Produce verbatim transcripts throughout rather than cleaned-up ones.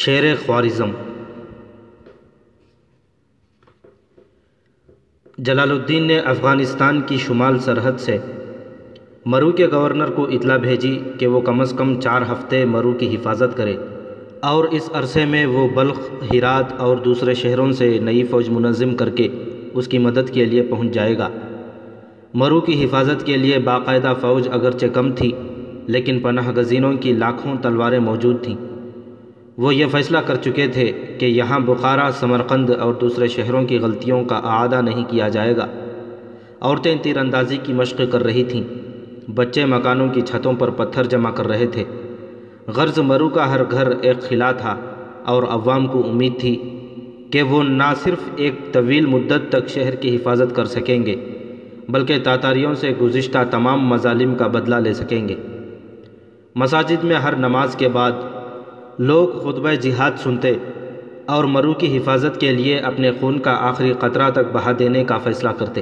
شیر خوارزم جلال الدین نے افغانستان کی شمال سرحد سے مرو کے گورنر کو اطلاع بھیجی کہ وہ کم از کم چار ہفتے مرو کی حفاظت کرے اور اس عرصے میں وہ بلخ، ہرات اور دوسرے شہروں سے نئی فوج منظم کر کے اس کی مدد کے لیے پہنچ جائے گا۔ مرو کی حفاظت کے لیے باقاعدہ فوج اگرچہ کم تھی، لیکن پناہ گزینوں کی لاکھوں تلواریں موجود تھیں۔ وہ یہ فیصلہ کر چکے تھے کہ یہاں بخارا، سمرقند اور دوسرے شہروں کی غلطیوں کا اعادہ نہیں کیا جائے گا۔ عورتیں تیر اندازی کی مشق کر رہی تھیں، بچے مکانوں کی چھتوں پر پتھر جمع کر رہے تھے۔ غرض مرو کا ہر گھر ایک خلا تھا اور عوام کو امید تھی کہ وہ نہ صرف ایک طویل مدت تک شہر کی حفاظت کر سکیں گے، بلکہ تاتاریوں سے گزشتہ تمام مظالم کا بدلہ لے سکیں گے۔ مساجد میں ہر نماز کے بعد لوگ خطبہ جہاد سنتے اور مرو کی حفاظت کے لیے اپنے خون کا آخری قطرہ تک بہا دینے کا فیصلہ کرتے۔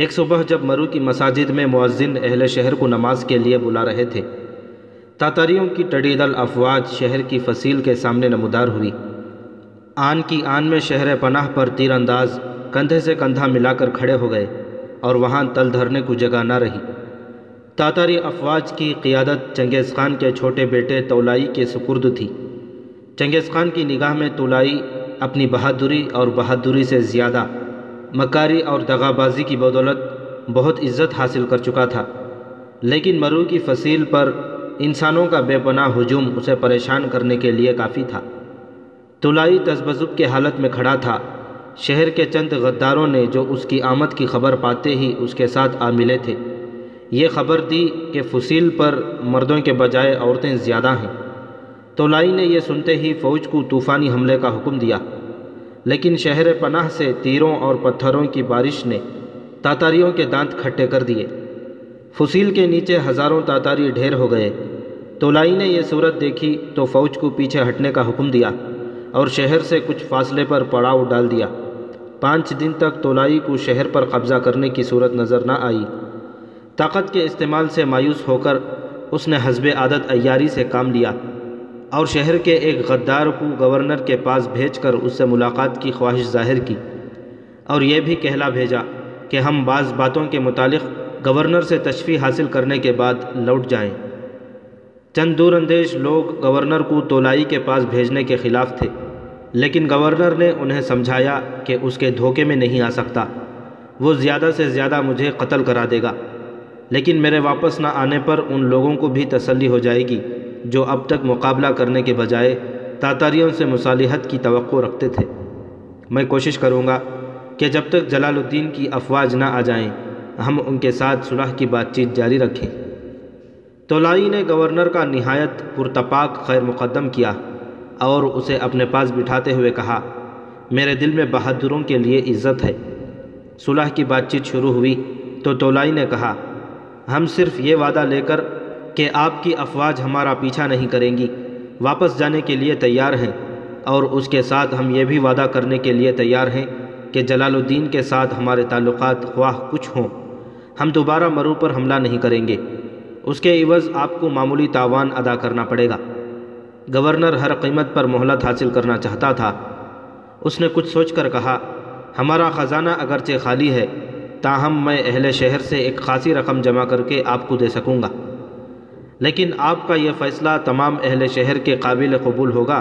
ایک صبح جب مرو کی مساجد میں مؤذن اہل شہر کو نماز کے لیے بلا رہے تھے، تاتاریوں کی ٹڈیدل افواج شہر کی فصیل کے سامنے نمودار ہوئی۔ آن کی آن میں شہر پناہ پر تیر انداز کندھے سے کندھا ملا کر کھڑے ہو گئے اور وہاں تل دھرنے کو جگہ نہ رہی۔ تاتاری افواج کی قیادت چنگیز خان کے چھوٹے بیٹے تولائی کے سپرد تھی۔ چنگیز خان کی نگاہ میں تولائی اپنی بہادری اور بہادری سے زیادہ مکاری اور دغا بازی کی بدولت بہت عزت حاصل کر چکا تھا، لیکن مرو کی فصیل پر انسانوں کا بے پناہ ہجوم اسے پریشان کرنے کے لیے کافی تھا۔ تولائی تذبذب کے حالت میں کھڑا تھا۔ شہر کے چند غداروں نے، جو اس کی آمد کی خبر پاتے ہی اس کے ساتھ آ ملے تھے، یہ خبر دی کہ فصیل پر مردوں کے بجائے عورتیں زیادہ ہیں۔ تولائی نے یہ سنتے ہی فوج کو طوفانی حملے کا حکم دیا، لیکن شہر پناہ سے تیروں اور پتھروں کی بارش نے تاتاریوں کے دانت کھٹے کر دیے۔ فصیل کے نیچے ہزاروں تاتاری ڈھیر ہو گئے۔ تولائی نے یہ صورت دیکھی تو فوج کو پیچھے ہٹنے کا حکم دیا اور شہر سے کچھ فاصلے پر پڑاؤ ڈال دیا۔ پانچ دن تک تولائی کو شہر پر قبضہ کرنے کی صورت نظر نہ آئی۔ طاقت کے استعمال سے مایوس ہو کر اس نے حزب عادت عیاری سے کام لیا اور شہر کے ایک غدار کو گورنر کے پاس بھیج کر اس سے ملاقات کی خواہش ظاہر کی اور یہ بھی کہلا بھیجا کہ ہم بعض باتوں کے متعلق گورنر سے تشفی حاصل کرنے کے بعد لوٹ جائیں۔ چند دور اندیش لوگ گورنر کو تولائی کے پاس بھیجنے کے خلاف تھے، لیکن گورنر نے انہیں سمجھایا کہ اس کے دھوکے میں نہیں آ سکتا، وہ زیادہ سے زیادہ مجھے قتل کرا دے گا، لیکن میرے واپس نہ آنے پر ان لوگوں کو بھی تسلی ہو جائے گی جو اب تک مقابلہ کرنے کے بجائے تاتاریوں سے مصالحت کی توقع رکھتے تھے۔ میں کوشش کروں گا کہ جب تک جلال الدین کی افواج نہ آ جائیں، ہم ان کے ساتھ صلح کی بات چیت جاری رکھیں۔ تولائی نے گورنر کا نہایت پرتپاک خیر مقدم کیا اور اسے اپنے پاس بٹھاتے ہوئے کہا، میرے دل میں بہادروں کے لیے عزت ہے۔ صلح کی بات چیت شروع ہوئی تو تولائی نے کہا، ہم صرف یہ وعدہ لے کر کہ آپ کی افواج ہمارا پیچھا نہیں کریں گی واپس جانے کے لیے تیار ہیں، اور اس کے ساتھ ہم یہ بھی وعدہ کرنے کے لیے تیار ہیں کہ جلال الدین کے ساتھ ہمارے تعلقات خواہ کچھ ہوں، ہم دوبارہ مرو پر حملہ نہیں کریں گے، اس کے عوض آپ کو معمولی تاوان ادا کرنا پڑے گا۔ گورنر ہر قیمت پر مہلت حاصل کرنا چاہتا تھا۔ اس نے کچھ سوچ کر کہا، ہمارا خزانہ اگرچہ خالی ہے، تاہم میں اہل شہر سے ایک خاصی رقم جمع کر کے آپ کو دے سکوں گا، لیکن آپ کا یہ فیصلہ تمام اہل شہر کے قابل قبول ہوگا؟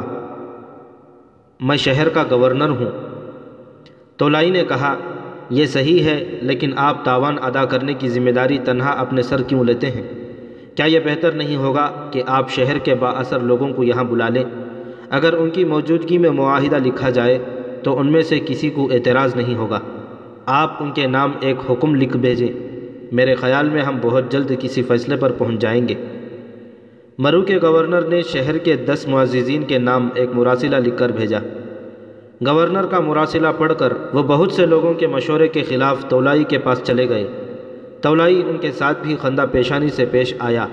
میں شہر کا گورنر ہوں۔ تولائی نے کہا، یہ صحیح ہے، لیکن آپ تاوان ادا کرنے کی ذمہ داری تنہا اپنے سر کیوں لیتے ہیں؟ کیا یہ بہتر نہیں ہوگا کہ آپ شہر کے بااثر لوگوں کو یہاں بلا لیں؟ اگر ان کی موجودگی میں معاہدہ لکھا جائے تو ان میں سے کسی کو اعتراض نہیں ہوگا۔ آپ ان کے نام ایک حکم لکھ بھیجیں، میرے خیال میں ہم بہت جلد کسی فیصلے پر پہنچ جائیں گے۔ مرو کے گورنر نے شہر کے دس معززین کے نام ایک مراسلہ لکھ کر بھیجا۔ گورنر کا مراسلہ پڑھ کر وہ بہت سے لوگوں کے مشورے کے خلاف تولائی کے پاس چلے گئے۔ تولائی ان کے ساتھ بھی خندہ پیشانی سے پیش آیا،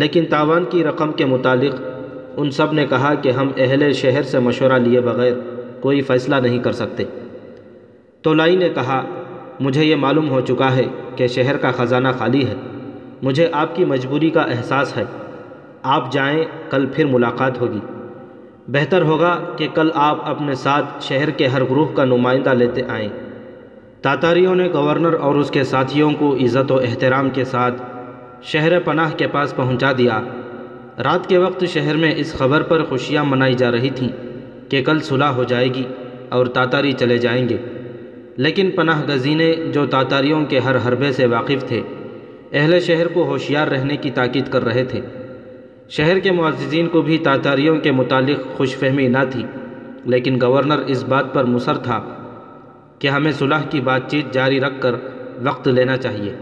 لیکن تاوان کی رقم کے متعلق ان سب نے کہا کہ ہم اہل شہر سے مشورہ لیے بغیر کوئی فیصلہ نہیں کر سکتے۔ تولائی نے کہا، مجھے یہ معلوم ہو چکا ہے کہ شہر کا خزانہ خالی ہے، مجھے آپ کی مجبوری کا احساس ہے، آپ جائیں، کل پھر ملاقات ہوگی۔ بہتر ہوگا کہ کل آپ اپنے ساتھ شہر کے ہر گروہ کا نمائندہ لیتے آئیں۔ تاتاریوں نے گورنر اور اس کے ساتھیوں کو عزت و احترام کے ساتھ شہر پناہ کے پاس پہنچا دیا۔ رات کے وقت شہر میں اس خبر پر خوشیاں منائی جا رہی تھیں کہ کل صلح ہو جائے گی اور تاتاری چلے جائیں گے، لیکن پناہ گزینے جو تاتاریوں کے ہر حربے سے واقف تھے اہل شہر کو ہوشیار رہنے کی تاکید کر رہے تھے۔ شہر کے معززین کو بھی تاتاریوں کے متعلق خوش فہمی نہ تھی، لیکن گورنر اس بات پر مصر تھا کہ ہمیں صلح کی بات چیت جاری رکھ کر وقت لینا چاہیے۔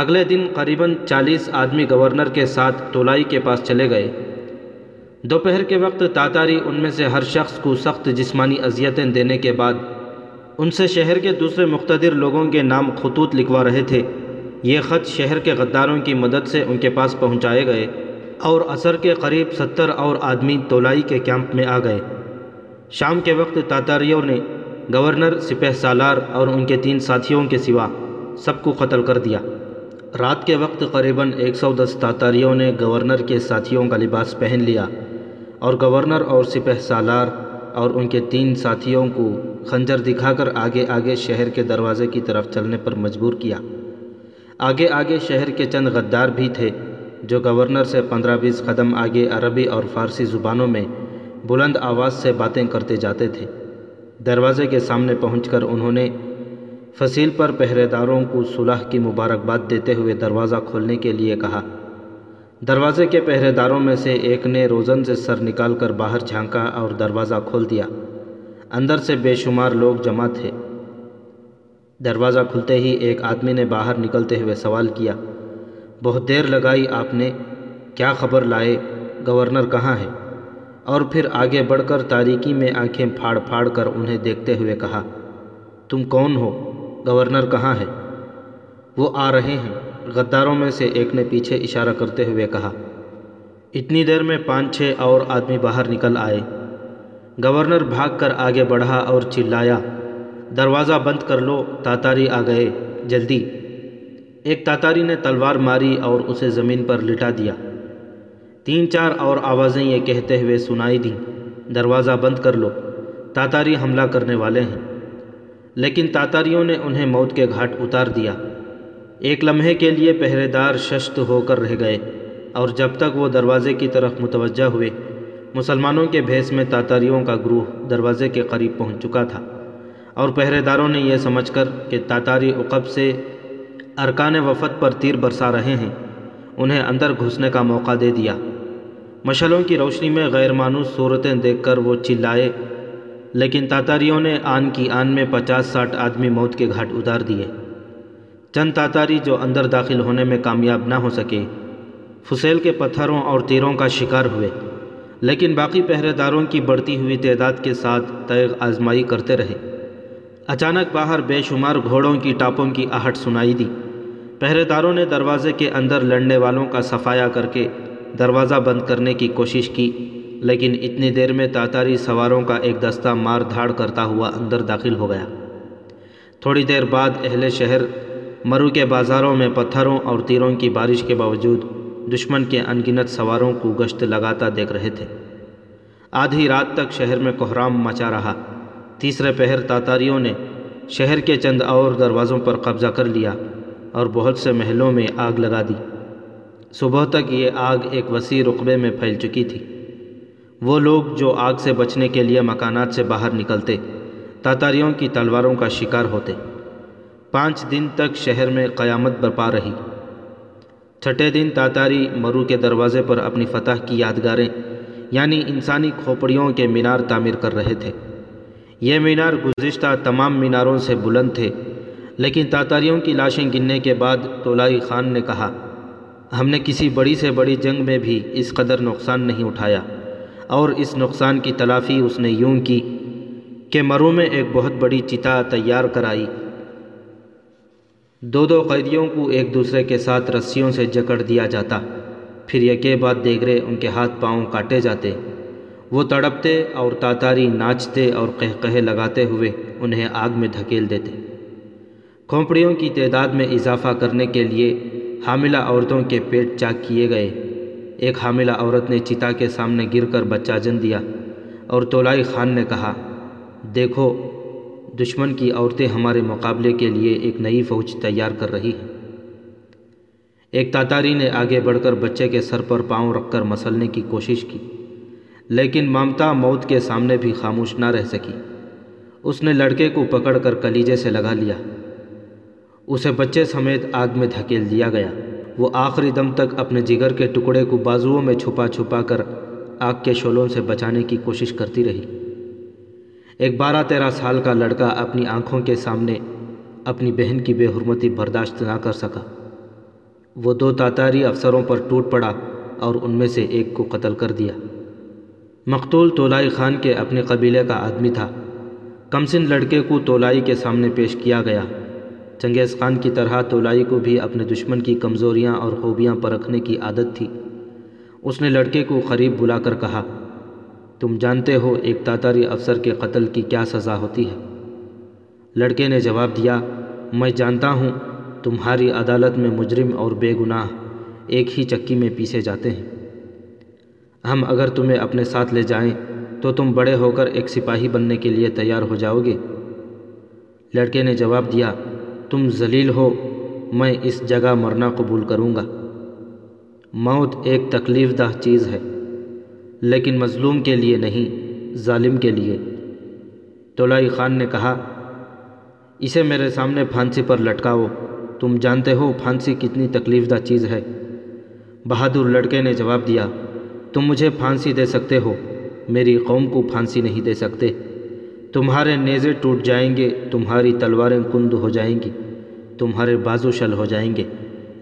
اگلے دن قریباً چالیس آدمی گورنر کے ساتھ تولائی کے پاس چلے گئے۔ دوپہر کے وقت تاتاری ان میں سے ہر شخص کو سخت جسمانی اذیتیں دینے کے بعد ان سے شہر کے دوسرے مقتدر لوگوں کے نام خطوط لکھوا رہے تھے۔ یہ خط شہر کے غداروں کی مدد سے ان کے پاس پہنچائے گئے اور عصر کے قریب ستر اور آدمی تولائی کے کیمپ میں آ گئے۔ شام کے وقت تاتاریوں نے گورنر، سپہ سالار اور ان کے تین ساتھیوں کے سوا سب کو قتل کر دیا۔ رات کے وقت قریباً ایک سو دس تاتاریوں نے گورنر کے ساتھیوں کا لباس پہن لیا اور گورنر اور سپہ سالار اور ان کے تین ساتھیوں کو خنجر دکھا کر آگے آگے شہر کے دروازے کی طرف چلنے پر مجبور کیا۔ آگے آگے شہر کے چند غدار بھی تھے جو گورنر سے پندرہ بیس قدم آگے عربی اور فارسی زبانوں میں بلند آواز سے باتیں کرتے جاتے تھے۔ دروازے کے سامنے پہنچ کر انہوں نے فصیل پر پہرے داروں کو صلح کی مبارکباد دیتے ہوئے دروازہ کھولنے کے لیے کہا۔ دروازے کے پہرے داروں میں سے ایک نے روزن سے سر نکال کر باہر جھانکا اور دروازہ کھول دیا۔ اندر سے بے شمار لوگ جمع تھے۔ دروازہ کھلتے ہی ایک آدمی نے باہر نکلتے ہوئے سوال کیا، بہت دیر لگائی آپ نے، کیا خبر لائے، گورنر کہاں ہے؟ اور پھر آگے بڑھ کر تاریکی میں آنکھیں پھاڑ پھاڑ کر انہیں دیکھتے ہوئے کہا، تم کون ہو، گورنر کہاں ہے؟ وہ آ رہے ہیں، غداروں میں سے ایک نے پیچھے اشارہ کرتے ہوئے کہا۔ اتنی دیر میں پانچ چھ اور آدمی باہر نکل آئے۔ گورنر بھاگ کر آگے بڑھا اور چلایا، دروازہ بند کر لو، تاتاری آ گئے، جلدی۔ ایک تاتاری نے تلوار ماری اور اسے زمین پر لٹا دیا۔ تین چار اور آوازیں یہ کہتے ہوئے سنائی دیں، دروازہ بند کر لو، تاتاری حملہ کرنے والے ہیں، لیکن تاتاریوں نے انہیں موت کے گھاٹ اتار دیا۔ ایک لمحے کے لیے پہرے دار ششت ہو کر رہ گئے اور جب تک وہ دروازے کی طرف متوجہ ہوئے مسلمانوں کے بھیس میں تاتاریوں کا گروہ دروازے کے قریب پہنچ چکا تھا، اور پہرے داروں نے یہ سمجھ کر کہ تاتاری عقب سے ارکان وفد پر تیر برسا رہے ہیں انہیں اندر گھسنے کا موقع دے دیا۔ مشعلوں کی روشنی میں غیر مانوس صورتیں دیکھ کر وہ چلائے، لیکن تاتاریوں نے آن کی آن میں پچاس ساٹھ آدمی موت کے گھاٹ اتار دیے۔ چند تاتاری جو اندر داخل ہونے میں کامیاب نہ ہو سکے فسیل کے پتھروں اور تیروں کا شکار ہوئے، لیکن باقی پہرے داروں کی بڑھتی ہوئی تعداد کے ساتھ تیغ آزمائی کرتے رہے۔ اچانک باہر بے شمار گھوڑوں کی ٹاپوں کی آہٹ سنائی دی۔ پہرے داروں نے دروازے کے اندر لڑنے والوں کا صفایا کر کے دروازہ بند کرنے کی کوشش کی، لیکن اتنی دیر میں تاتاری سواروں کا ایک دستہ مار دھاڑ کرتا ہوا اندر داخل ہو گیا۔ تھوڑی دیر بعد اہل شہر مرو کے بازاروں میں پتھروں اور تیروں کی بارش کے باوجود دشمن کے انگنت سواروں کو گشت لگاتا دیکھ رہے تھے۔ آدھی رات تک شہر میں کوہرام مچا رہا۔ تیسرے پہر تاتاریوں نے شہر کے چند اور دروازوں پر قبضہ کر لیا اور بہت سے محلوں میں آگ لگا دی۔ صبح تک یہ آگ ایک وسیع رقبے میں پھیل چکی تھی۔ وہ لوگ جو آگ سے بچنے کے لیے مکانات سے باہر نکلتے تاتاریوں کی تلواروں کا شکار ہوتے۔ پانچ دن تک شہر میں قیامت برپا رہی۔ چھٹے دن تاتاری مرو کے دروازے پر اپنی فتح کی یادگاریں یعنی انسانی کھوپڑیوں کے مینار تعمیر کر رہے تھے۔ یہ مینار گزشتہ تمام میناروں سے بلند تھے، لیکن تاتاریوں کی لاشیں گننے کے بعد تولائی خان نے کہا، ہم نے کسی بڑی سے بڑی جنگ میں بھی اس قدر نقصان نہیں اٹھایا، اور اس نقصان کی تلافی اس نے یوں کی کہ مرو میں ایک بہت بڑی چتا تیار کرائی، دو دو قیدیوں کو ایک دوسرے کے ساتھ رسیوں سے جکڑ دیا جاتا، پھر یکے بعد دیگرے ان کے ہاتھ پاؤں کاٹے جاتے، وہ تڑپتے اور تاتاری ناچتے اور قہقہے لگاتے ہوئے انہیں آگ میں دھکیل دیتے۔ کھوپڑیوں کی تعداد میں اضافہ کرنے کے لیے حاملہ عورتوں کے پیٹ چاک کیے گئے۔ ایک حاملہ عورت نے چتا کے سامنے گر کر بچہ جن دیا، اور تولائی خان نے کہا، دیکھو دشمن کی عورتیں ہمارے مقابلے کے لیے ایک نئی فوج تیار کر رہی ہیں۔ ایک تاتاری نے آگے بڑھ کر بچے کے سر پر پاؤں رکھ کر مسلنے کی کوشش کی، لیکن مامتا موت کے سامنے بھی خاموش نہ رہ سکی۔ اس نے لڑکے کو پکڑ کر کلیجے سے لگا لیا، اسے بچے سمیت آگ میں دھکیل دیا گیا۔ وہ آخری دم تک اپنے جگر کے ٹکڑے کو بازوؤں میں چھپا چھپا کر آگ کے شعلوں سے بچانے کی کوشش کرتی رہی۔ ایک بارہ تیرہ سال کا لڑکا اپنی آنکھوں کے سامنے اپنی بہن کی بے حرمتی برداشت نہ کر سکا۔ وہ دو تاتاری افسروں پر ٹوٹ پڑا اور ان میں سے ایک کو قتل کر دیا۔ مقتول تولائی خان کے اپنے قبیلے کا آدمی تھا۔ کمسن لڑکے کو تولائی کے سامنے پیش کیا گیا۔ چنگیز خان کی طرح تولائی کو بھی اپنے دشمن کی کمزوریاں اور خوبیاں پرکھنے کی عادت تھی۔ اس نے لڑکے کو قریب بلا کر کہا، تم جانتے ہو ایک تاتاری افسر کے قتل کی کیا سزا ہوتی ہے؟ لڑکے نے جواب دیا، میں جانتا ہوں تمہاری عدالت میں مجرم اور بے گناہ ایک ہی چکی میں پیسے جاتے ہیں۔ ہم اگر تمہیں اپنے ساتھ لے جائیں تو تم بڑے ہو کر ایک سپاہی بننے کے لیے تیار ہو جاؤ گے۔ لڑکے نے جواب دیا، تم ذلیل ہو، میں اس جگہ مرنا قبول کروں گا۔ موت ایک تکلیف دہ چیز ہے، لیکن مظلوم کے لیے نہیں، ظالم کے لیے۔ تولائی خان نے کہا، اسے میرے سامنے پھانسی پر لٹکاؤ، تم جانتے ہو پھانسی کتنی تکلیف دہ چیز ہے۔ بہادر لڑکے نے جواب دیا، تم مجھے پھانسی دے سکتے ہو، میری قوم کو پھانسی نہیں دے سکتے۔ تمہارے نیزے ٹوٹ جائیں گے، تمہاری تلواریں کند ہو جائیں گی، تمہارے بازو شل ہو جائیں گے،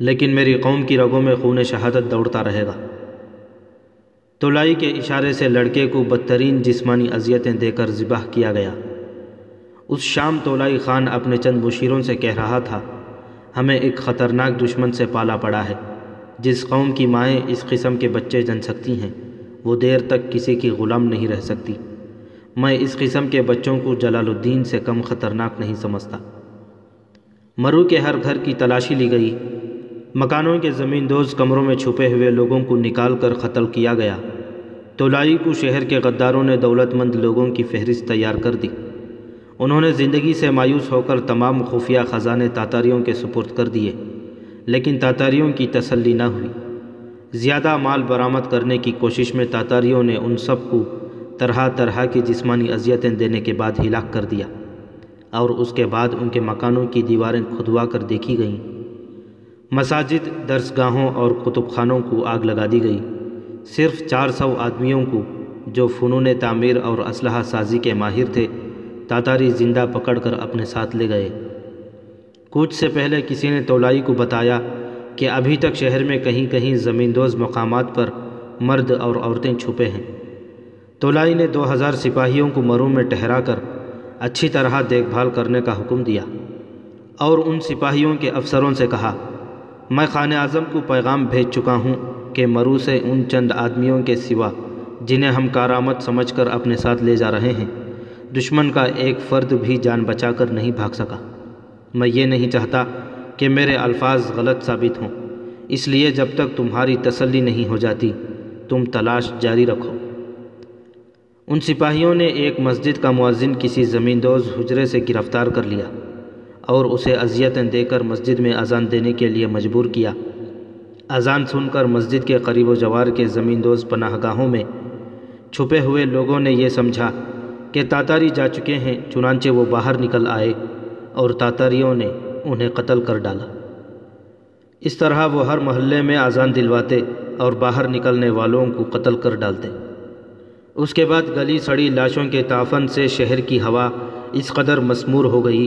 لیکن میری قوم کی رگوں میں خون شہادت دوڑتا رہے گا۔ تولائی کے اشارے سے لڑکے کو بدترین جسمانی اذیتیں دے کر ذبح کیا گیا۔ اس شام تولائی خان اپنے چند مشیروں سے کہہ رہا تھا، ہمیں ایک خطرناک دشمن سے پالا پڑا ہے۔ جس قوم کی مائیں اس قسم کے بچے جن سکتی ہیں، وہ دیر تک کسی کی غلام نہیں رہ سکتی۔ میں اس قسم کے بچوں کو جلال الدین سے کم خطرناک نہیں سمجھتا۔ مرو کے ہر گھر کی تلاشی لی گئی۔ مکانوں کے زمین دوز کمروں میں چھپے ہوئے لوگوں کو نکال کر قتل کیا گیا۔ تولائی کو شہر کے غداروں نے دولت مند لوگوں کی فہرست تیار کر دی۔ انہوں نے زندگی سے مایوس ہو کر تمام خفیہ خزانے تاتاریوں کے سپرد کر دیے، لیکن تاتاریوں کی تسلی نہ ہوئی۔ زیادہ مال برآمد کرنے کی کوشش میں تاتاریوں نے ان سب کو طرح طرح کی جسمانی اذیتیں دینے کے بعد ہلاک کر دیا، اور اس کے بعد ان کے مکانوں کی دیواریں کھدوا کر دیکھی گئیں۔ مساجد، درسگاہوں اور کتب خانوں کو آگ لگا دی گئی۔ صرف چار سو آدمیوں کو، جو فنون تعمیر اور اسلحہ سازی کے ماہر تھے، تاتاری زندہ پکڑ کر اپنے ساتھ لے گئے۔ کچھ سے پہلے کسی نے تولائی کو بتایا کہ ابھی تک شہر میں کہیں کہیں زمین دوز مقامات پر مرد اور عورتیں چھپے ہیں۔ تولائی نے دو ہزار سپاہیوں کو مرو میں ٹھہرا کر اچھی طرح دیکھ بھال کرنے کا حکم دیا، اور ان سپاہیوں کے افسروں سے کہا، میں خان اعظم کو پیغام بھیج چکا ہوں کہ مرو سے ان چند آدمیوں کے سوا جنہیں ہم کارآمد سمجھ کر اپنے ساتھ لے جا رہے ہیں، دشمن کا ایک فرد بھی جان بچا کر نہیں بھاگ سکا۔ میں یہ نہیں چاہتا کہ میرے الفاظ غلط ثابت ہوں، اس لیے جب تک تمہاری تسلی نہیں ہو جاتی تم تلاش جاری رکھو۔ ان سپاہیوں نے ایک مسجد کا مؤذن کسی زمین دوز حجرے سے گرفتار کر لیا اور اسے اذیتیں دے کر مسجد میں اذان دینے کے لیے مجبور کیا۔ اذان سن کر مسجد کے قریب و جوار کے زمین دوز پناہ گاہوں میں چھپے ہوئے لوگوں نے یہ سمجھا کہ تاتاری جا چکے ہیں، چنانچہ وہ باہر نکل آئے اور تاتاریوں نے انہیں قتل کر ڈالا۔ اس طرح وہ ہر محلے میں اذان دلواتے اور باہر نکلنے والوں کو قتل کر ڈالتے۔ اس کے بعد گلی سڑی لاشوں کے تعفن سے شہر کی ہوا اس قدر مسمور ہو گئی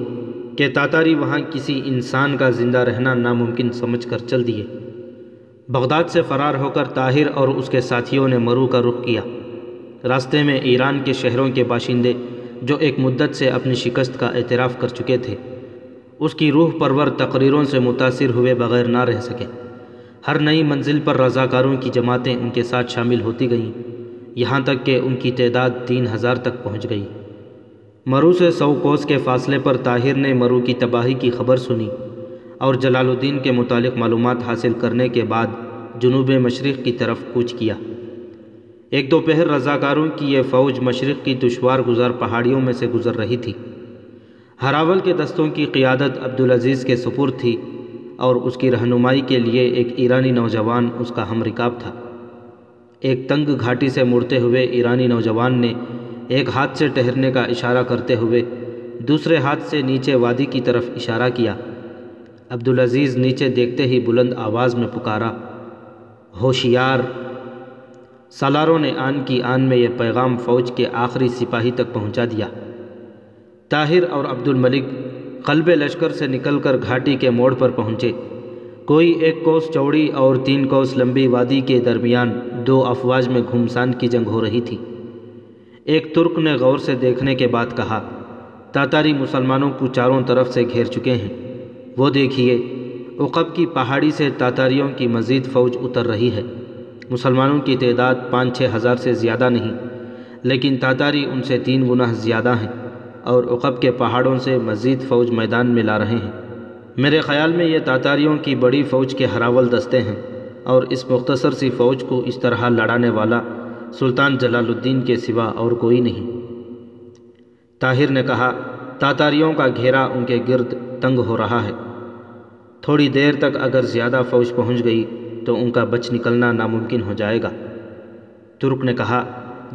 کہ تاتاری وہاں کسی انسان کا زندہ رہنا ناممکن سمجھ کر چل دیے۔ بغداد سے فرار ہو کر طاہر اور اس کے ساتھیوں نے مرو کا رخ کیا۔ راستے میں ایران کے شہروں کے باشندے، جو ایک مدت سے اپنی شکست کا اعتراف کر چکے تھے، اس کی روح پرور تقریروں سے متاثر ہوئے بغیر نہ رہ سکے۔ ہر نئی منزل پر رضاکاروں کی جماعتیں ان کے ساتھ شامل ہوتی گئیں، یہاں تک کہ ان کی تعداد تین ہزار تک پہنچ گئی۔ مرو سے سوکوس کے فاصلے پر طاہر نے مرو کی تباہی کی خبر سنی اور جلال الدین کے متعلق معلومات حاصل کرنے کے بعد جنوب مشرق کی طرف کوچ کیا۔ ایک دوپہر رضاکاروں کی یہ فوج مشرق کی دشوار گزار پہاڑیوں میں سے گزر رہی تھی۔ ہراول کے دستوں کی قیادت عبدالعزیز کے سپرد تھی اور اس کی رہنمائی کے لیے ایک ایرانی نوجوان اس کا ہم رکاب تھا۔ ایک تنگ گھاٹی سے مڑتے ہوئے ایرانی نوجوان نے ایک ہاتھ سے ٹہرنے کا اشارہ کرتے ہوئے دوسرے ہاتھ سے نیچے وادی کی طرف اشارہ کیا۔ عبدالعزیز نیچے دیکھتے ہی بلند آواز میں پکارا، ہوشیار! سالاروں نے آن کی آن میں یہ پیغام فوج کے آخری سپاہی تک پہنچا دیا۔ طاہر اور عبد الملک قلب لشکر سے نکل کر گھاٹی کے موڑ پر پہنچے۔ کوئی ایک کوس چوڑی اور تین کوس لمبی وادی کے درمیان دو افواج میں گھمسان کی جنگ ہو رہی تھی۔ ایک ترک نے غور سے دیکھنے کے بعد کہا، تاتاری مسلمانوں کو چاروں طرف سے گھیر چکے ہیں، وہ دیکھیے عقب کی پہاڑی سے تاتاریوں کی مزید فوج اتر رہی ہے۔ مسلمانوں کی تعداد پانچ چھ ہزار سے زیادہ نہیں، لیکن تاتاری ان سے تین گناہ زیادہ ہیں اور عقب کے پہاڑوں سے مزید فوج میدان میں لا رہے ہیں۔ میرے خیال میں یہ تاتاریوں کی بڑی فوج کے ہراول دستے ہیں اور اس مختصر سی فوج کو اس طرح لڑانے والا سلطان جلال الدین کے سوا اور کوئی نہیں۔ طاہر نے کہا، تاتاریوں کا گھیرا ان کے گرد تنگ ہو رہا ہے، تھوڑی دیر تک اگر زیادہ فوج پہنچ گئی تو ان کا بچ نکلنا ناممکن ہو جائے گا۔ ترک نے کہا،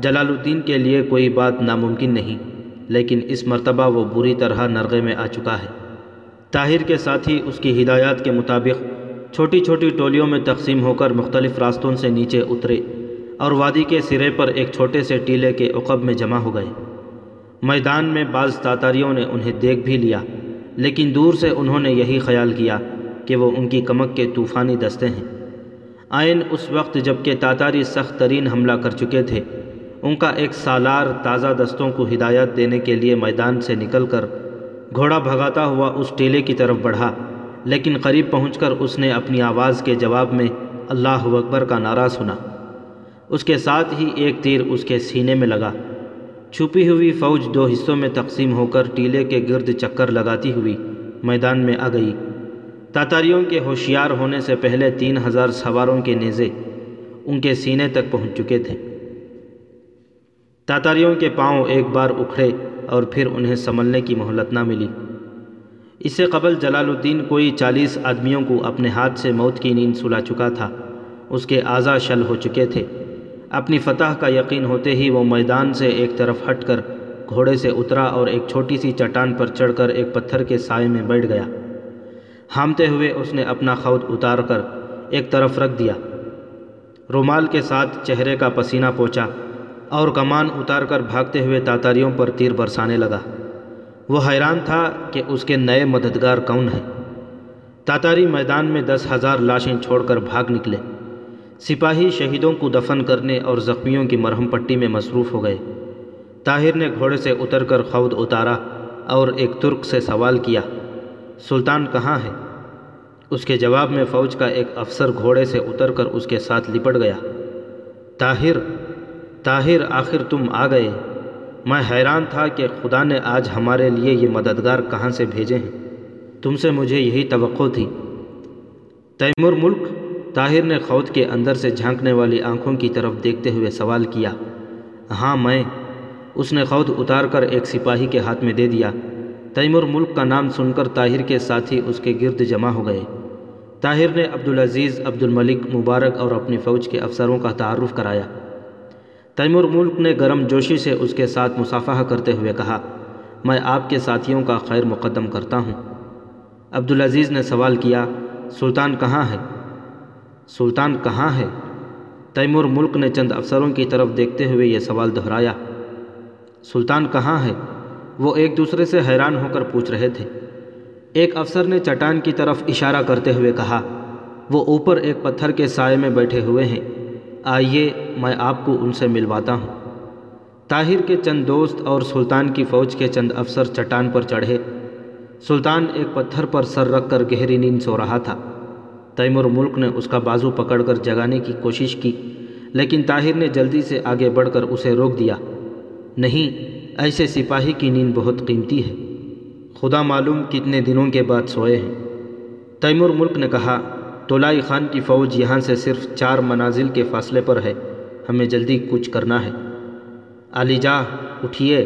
جلال الدین کے لیے کوئی بات ناممکن نہیں، لیکن اس مرتبہ وہ بری طرح نرغے میں آ چکا ہے۔ طاہر کے ساتھی اس کی ہدایات کے مطابق چھوٹی چھوٹی ٹولیوں میں تقسیم ہو کر مختلف راستوں سے نیچے اترے اور وادی کے سرے پر ایک چھوٹے سے ٹیلے کے عقب میں جمع ہو گئے۔ میدان میں بعض تاتاریوں نے انہیں دیکھ بھی لیا، لیکن دور سے انہوں نے یہی خیال کیا کہ وہ ان کی کمک کے طوفانی دستے ہیں۔ آئین اس وقت جب کہ تاتاری سخت ترین حملہ کر چکے تھے، ان کا ایک سالار تازہ دستوں کو ہدایت دینے کے لیے میدان سے نکل کر گھوڑا بھگاتا ہوا اس ٹیلے کی طرف بڑھا، لیکن قریب پہنچ کر اس نے اپنی آواز کے جواب میں اللہ اکبر کا نعرہ سنا۔ اس کے ساتھ ہی ایک تیر اس کے سینے میں لگا۔ چھپی ہوئی فوج دو حصوں میں تقسیم ہو کر ٹیلے کے گرد چکر لگاتی ہوئی میدان میں آ گئی۔ تاتاریوں کے ہوشیار ہونے سے پہلے تین ہزار سواروں کے نیزے ان کے سینے تک پہنچ چکے تھے۔ تاتاریوں کے پاؤں ایک بار اکھڑے اور پھر انہیں سنبھلنے کی مہلت نہ ملی۔ اس سے قبل جلال الدین کوئی چالیس آدمیوں کو اپنے ہاتھ سے موت کی نیند سلا چکا تھا، اس کے اعضا شل ہو چکے تھے۔ اپنی فتح کا یقین ہوتے ہی وہ میدان سے ایک طرف ہٹ کر گھوڑے سے اترا اور ایک چھوٹی سی چٹان پر چڑھ کر ایک پتھر کے سائے میں بیٹھ گیا۔ ہامتے ہوئے اس نے اپنا خود اتار کر ایک طرف رکھ دیا، رومال کے ساتھ چہرے کا پسینہ پوچھا اور کمان اتار کر بھاگتے ہوئے تاتاریوں پر تیر برسانے لگا۔ وہ حیران تھا کہ اس کے نئے مددگار کون ہیں۔ تاتاری میدان میں دس ہزار لاشیں چھوڑ کر بھاگ نکلے۔ سپاہی شہیدوں کو دفن کرنے اور زخمیوں کی مرہم پٹی میں مصروف ہو گئے۔ طاہر نے گھوڑے سے اتر کر خود اتارا اور ایک ترک سے سوال کیا، سلطان کہاں ہے؟ اس کے جواب میں فوج کا ایک افسر گھوڑے سے اتر کر اس کے ساتھ لپٹ گیا۔ طاہر طاہر آخر تم آ گئے! میں حیران تھا کہ خدا نے آج ہمارے لیے یہ مددگار کہاں سے بھیجے ہیں، تم سے مجھے یہی توقع تھی۔ تیمور ملک! طاہر نے خود کے اندر سے جھانکنے والی آنکھوں کی طرف دیکھتے ہوئے سوال کیا۔ ہاں میں، اس نے خود اتار کر ایک سپاہی کے ہاتھ میں دے دیا۔ تیمور ملک کا نام سن کر طاہر کے ساتھی اس کے گرد جمع ہو گئے۔ طاہر نے عبدالعزیز، عبد الملک، مبارک اور اپنی فوج کے افسروں کا تعارف کرایا۔ تیمور ملک نے گرم جوشی سے اس کے ساتھ مصافحہ کرتے ہوئے کہا، میں آپ کے ساتھیوں کا خیر مقدم کرتا ہوں۔ عبدالعزیز نے سوال کیا، سلطان کہاں ہے سلطان کہاں ہے تیمور ملک نے چند افسروں کی طرف دیکھتے ہوئے یہ سوال دہرایا، سلطان کہاں ہے؟ وہ ایک دوسرے سے حیران ہو کر پوچھ رہے تھے۔ ایک افسر نے چٹان کی طرف اشارہ کرتے ہوئے کہا، وہ اوپر ایک پتھر کے سائے میں بیٹھے ہوئے ہیں، آئیے میں آپ کو ان سے ملواتا ہوں۔ طاہر کے چند دوست اور سلطان کی فوج کے چند افسر چٹان پر چڑھے۔ سلطان ایک پتھر پر سر رکھ کر گہری نیند سو رہا تھا۔ تیمور ملک نے اس کا بازو پکڑ کر جگانے کی کوشش کی، لیکن طاہر نے جلدی سے آگے بڑھ کر اسے روک دیا۔ نہیں، ایسے سپاہی کی نیند بہت قیمتی ہے، خدا معلوم کتنے دنوں کے بعد سوئے ہیں۔ تیمور ملک نے کہا، تولائی خان کی فوج یہاں سے صرف چار منازل کے فاصلے پر ہے، ہمیں جلدی کچھ کرنا ہے۔ علی جاں اٹھیے،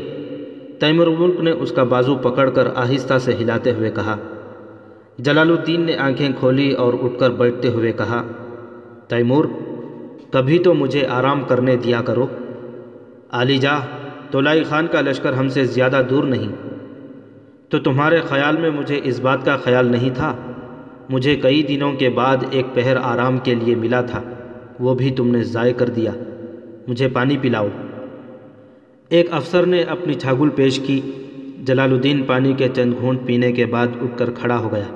تیمور ملک نے اس کا بازو پکڑ کر آہستہ سے ہلاتے ہوئے کہا۔ جلال الدین نے آنکھیں کھولی اور اٹھ کر بیٹھتے ہوئے کہا، تیمور کبھی تو مجھے آرام کرنے دیا کرو۔ علی جاں، تولائی خان کا لشکر ہم سے زیادہ دور نہیں، تو تمہارے خیال میں مجھے اس بات کا خیال نہیں تھا؟ مجھے کئی دنوں کے بعد ایک پہر آرام کے لیے ملا تھا، وہ بھی تم نے ضائع کر دیا۔ مجھے پانی پلاؤ۔ ایک افسر نے اپنی چھاگل پیش کی۔ جلال الدین پانی کے چند گھونٹ پینے کے بعد اٹھ کر کھڑا ہو گیا۔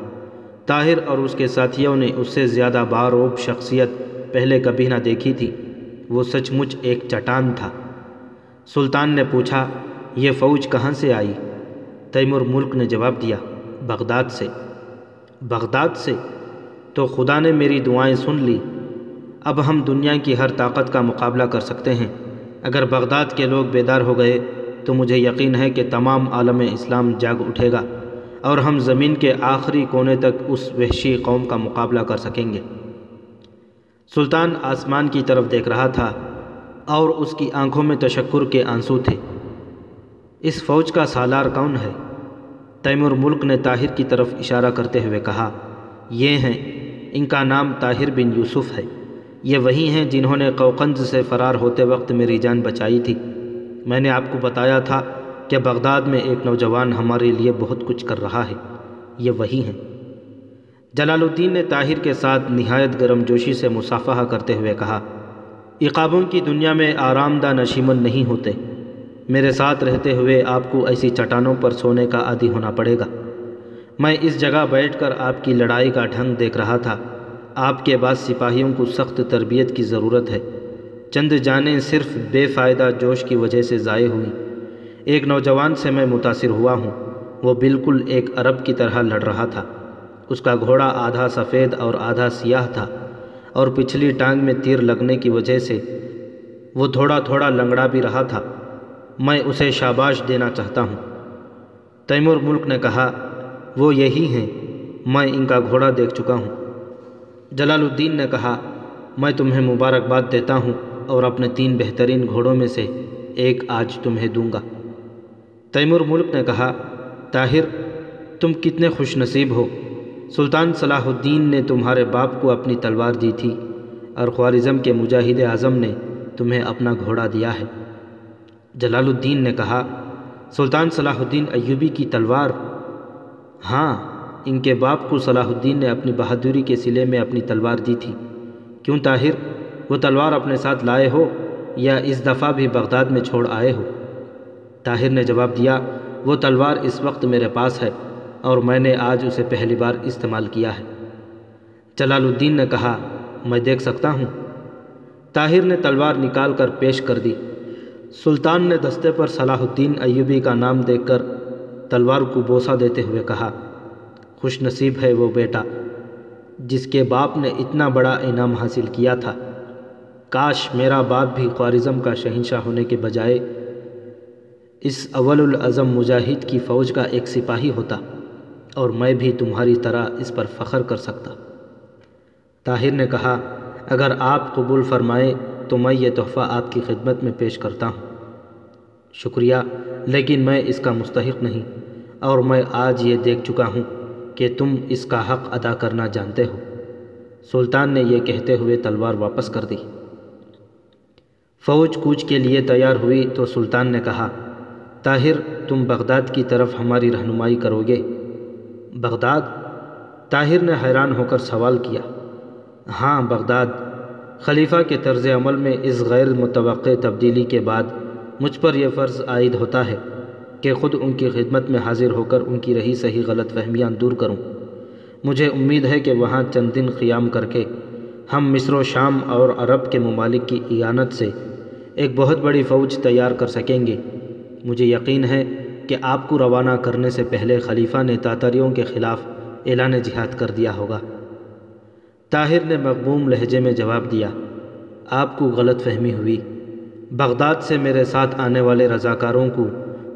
طاہر اور اس کے ساتھیوں نے اس سے زیادہ باروب شخصیت پہلے کبھی نہ دیکھی تھی۔ وہ سچ مچ ایک چٹان تھا۔ سلطان نے پوچھا، یہ فوج کہاں سے آئی؟ تیمور ملک نے جواب دیا، بغداد سے۔ بغداد سے؟ تو خدا نے میری دعائیں سن لی، اب ہم دنیا کی ہر طاقت کا مقابلہ کر سکتے ہیں۔ اگر بغداد کے لوگ بیدار ہو گئے تو مجھے یقین ہے کہ تمام عالم اسلام جاگ اٹھے گا اور ہم زمین کے آخری کونے تک اس وحشی قوم کا مقابلہ کر سکیں گے۔ سلطان آسمان کی طرف دیکھ رہا تھا اور اس کی آنکھوں میں تشکر کے آنسو تھے۔ اس فوج کا سالار کون ہے؟ تیمور ملک نے طاہر کی طرف اشارہ کرتے ہوئے کہا، یہ ہیں، ان کا نام طاہر بن یوسف ہے۔ یہ وہی ہیں جنہوں نے قوقند سے فرار ہوتے وقت میری جان بچائی تھی۔ میں نے آپ کو بتایا تھا کہ بغداد میں ایک نوجوان ہمارے لیے بہت کچھ کر رہا ہے، یہ وہی ہیں۔ جلال الدین نے طاہر کے ساتھ نہایت گرم جوشی سے مصافحہ کرتے ہوئے کہا، عقابوں کی دنیا میں آرام دہ نشیمن نہیں ہوتے، میرے ساتھ رہتے ہوئے آپ کو ایسی چٹانوں پر سونے کا عادی ہونا پڑے گا۔ میں اس جگہ بیٹھ کر آپ کی لڑائی کا ڈھنگ دیکھ رہا تھا۔ آپ کے بعد سپاہیوں کو سخت تربیت کی ضرورت ہے۔ چند جانیں صرف بے فائدہ جوش کی وجہ سے ضائع ہوئیں۔ ایک نوجوان سے میں متاثر ہوا ہوں، وہ بالکل ایک عرب کی طرح لڑ رہا تھا۔ اس کا گھوڑا آدھا سفید اور آدھا سیاہ تھا اور پچھلی ٹانگ میں تیر لگنے کی وجہ سے وہ تھوڑا تھوڑا لنگڑا بھی رہا تھا۔ میں اسے شاباش دینا چاہتا ہوں۔ تیمور ملک نے کہا، وہ یہی ہیں، میں ان کا گھوڑا دیکھ چکا ہوں۔ جلال الدین نے کہا، میں تمہیں مبارکباد دیتا ہوں اور اپنے تین بہترین گھوڑوں میں سے ایک آج تمہیں دوں گا۔ تیمور ملک نے کہا، طاہر تم کتنے خوش نصیب ہو، سلطان صلاح الدین نے تمہارے باپ کو اپنی تلوار دی تھی اور خوارزم کے مجاہد اعظم نے تمہیں اپنا گھوڑا دیا ہے۔ جلال الدین نے کہا، سلطان صلاح الدین ایوبی کی تلوار؟ ہاں، ان کے باپ کو صلاح الدین نے اپنی بہادری کے صلے میں اپنی تلوار دی تھی۔ کیوں طاہر، وہ تلوار اپنے ساتھ لائے ہو یا اس دفعہ بھی بغداد میں چھوڑ آئے ہو؟ طاہر نے جواب دیا، وہ تلوار اس وقت میرے پاس ہے اور میں نے آج اسے پہلی بار استعمال کیا ہے۔ جلال الدین نے کہا، میں دیکھ سکتا ہوں۔ طاہر نے تلوار نکال کر پیش کر دی۔ سلطان نے دستے پر صلاح الدین ایوبی کا نام دیکھ کر تلوار کو بوسہ دیتے ہوئے کہا، خوش نصیب ہے وہ بیٹا جس کے باپ نے اتنا بڑا انعام حاصل کیا تھا۔ کاش میرا باپ بھی خوارزم کا شہنشاہ ہونے کے بجائے اس اول العظم مجاہد کی فوج کا ایک سپاہی ہوتا اور میں بھی تمہاری طرح اس پر فخر کر سکتا۔ طاہر نے کہا، اگر آپ قبول فرمائیں تو میں یہ تحفہ آپ کی خدمت میں پیش کرتا ہوں۔ شکریہ، لیکن میں اس کا مستحق نہیں اور میں آج یہ دیکھ چکا ہوں کہ تم اس کا حق ادا کرنا جانتے ہو۔ سلطان نے یہ کہتے ہوئے تلوار واپس کر دی۔ فوج کوچ کے لیے تیار ہوئی تو سلطان نے کہا، طاہر تم بغداد کی طرف ہماری رہنمائی کرو گے؟ بغداد؟ طاہر نے حیران ہو کر سوال کیا۔ ہاں بغداد۔ خلیفہ کے طرز عمل میں اس غیر متوقع تبدیلی کے بعد مجھ پر یہ فرض عائد ہوتا ہے کہ خود ان کی خدمت میں حاضر ہو کر ان کی رہی سہی غلط فہمیاں دور کروں۔ مجھے امید ہے کہ وہاں چند دن قیام کر کے ہم مصر و شام اور عرب کے ممالک کی اعانت سے ایک بہت بڑی فوج تیار کر سکیں گے۔ مجھے یقین ہے کہ آپ کو روانہ کرنے سے پہلے خلیفہ نے تاتاریوں کے خلاف اعلان جہاد کر دیا ہوگا۔ طاہر نے مغموم لہجے میں جواب دیا، آپ کو غلط فہمی ہوئی۔ بغداد سے میرے ساتھ آنے والے رضاکاروں کو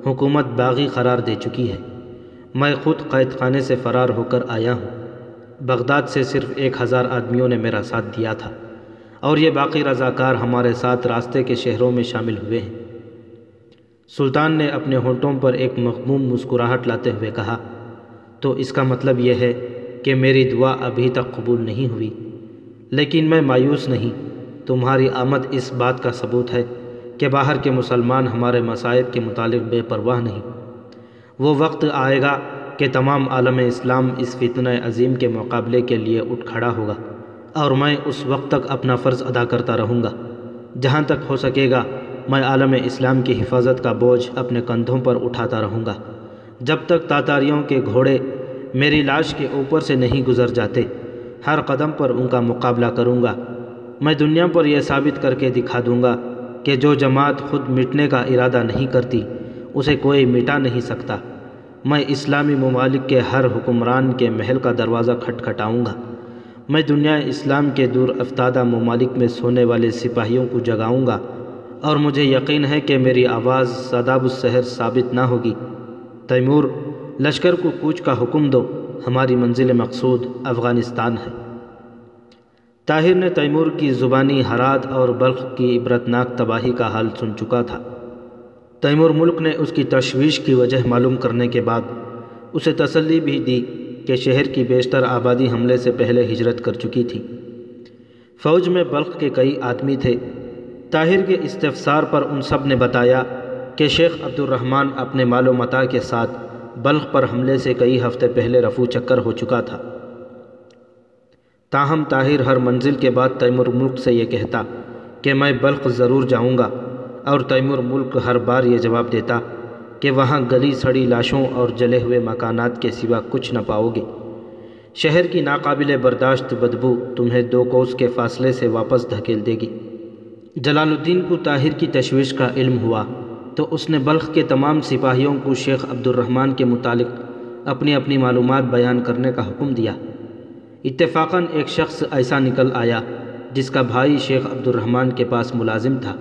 حکومت باغی قرار دے چکی ہے۔ میں خود قید خانے سے فرار ہو کر آیا ہوں۔ بغداد سے صرف ایک ہزار آدمیوں نے میرا ساتھ دیا تھا اور یہ باقی رضاکار ہمارے ساتھ راستے کے شہروں میں شامل ہوئے ہیں۔ سلطان نے اپنے ہونٹوں پر ایک مغموم مسکراہٹ لاتے ہوئے کہا، تو اس کا مطلب یہ ہے کہ میری دعا ابھی تک قبول نہیں ہوئی، لیکن میں مایوس نہیں۔ تمہاری آمد اس بات کا ثبوت ہے کہ باہر کے مسلمان ہمارے مصائب کے متعلق بے پرواہ نہیں۔ وہ وقت آئے گا کہ تمام عالم اسلام اس فتنہ عظیم کے مقابلے کے لیے اٹھ کھڑا ہوگا، اور میں اس وقت تک اپنا فرض ادا کرتا رہوں گا۔ جہاں تک ہو سکے گا میں عالم اسلام کی حفاظت کا بوجھ اپنے کندھوں پر اٹھاتا رہوں گا، جب تک تاتاریوں کے گھوڑے میری لاش کے اوپر سے نہیں گزر جاتے۔ ہر قدم پر ان کا مقابلہ کروں گا۔ میں دنیا پر یہ ثابت کر کے دکھا دوں گا کہ جو جماعت خود مٹنے کا ارادہ نہیں کرتی اسے کوئی مٹا نہیں سکتا۔ میں اسلامی ممالک کے ہر حکمران کے محل کا دروازہ کھٹکھٹاؤں گا۔ میں دنیا اسلام کے دور افتادہ ممالک میں سونے والے سپاہیوں کو جگاؤں گا، اور مجھے یقین ہے کہ میری آواز ساداب السحر ثابت نہ ہوگی۔ تیمور، لشکر کو کوچ کا حکم دو، ہماری منزل مقصود افغانستان ہے۔ طاہر نے تیمور کی زبانی ہرات اور بلخ کی عبرتناک تباہی کا حال سن چکا تھا۔ تیمور ملک نے اس کی تشویش کی وجہ معلوم کرنے کے بعد اسے تسلی بھی دی کہ شہر کی بیشتر آبادی حملے سے پہلے ہجرت کر چکی تھی۔ فوج میں بلخ کے کئی آدمی تھے۔ طاہر کے استفسار پر ان سب نے بتایا کہ شیخ عبدالرحمان اپنے مال و متاع کے ساتھ بلخ پر حملے سے کئی ہفتے پہلے رفو چکر ہو چکا تھا۔ تاہم طاہر ہر منزل کے بعد تیمور ملک سے یہ کہتا کہ میں بلخ ضرور جاؤں گا، اور تیمور ملک ہر بار یہ جواب دیتا کہ وہاں گلی سڑی لاشوں اور جلے ہوئے مکانات کے سوا کچھ نہ پاؤ گے۔ شہر کی ناقابل برداشت بدبو تمہیں دو کوس کے فاصلے سے واپس دھکیل دے گی۔ جلال الدین کو طاہر کی تشویش کا علم ہوا تو اس نے بلخ کے تمام سپاہیوں کو شیخ عبدالرحمان کے متعلق اپنی اپنی معلومات بیان کرنے کا حکم دیا۔ اتفاقاً ایک شخص ایسا نکل آیا جس کا بھائی شیخ عبدالرحمان کے پاس ملازم تھا۔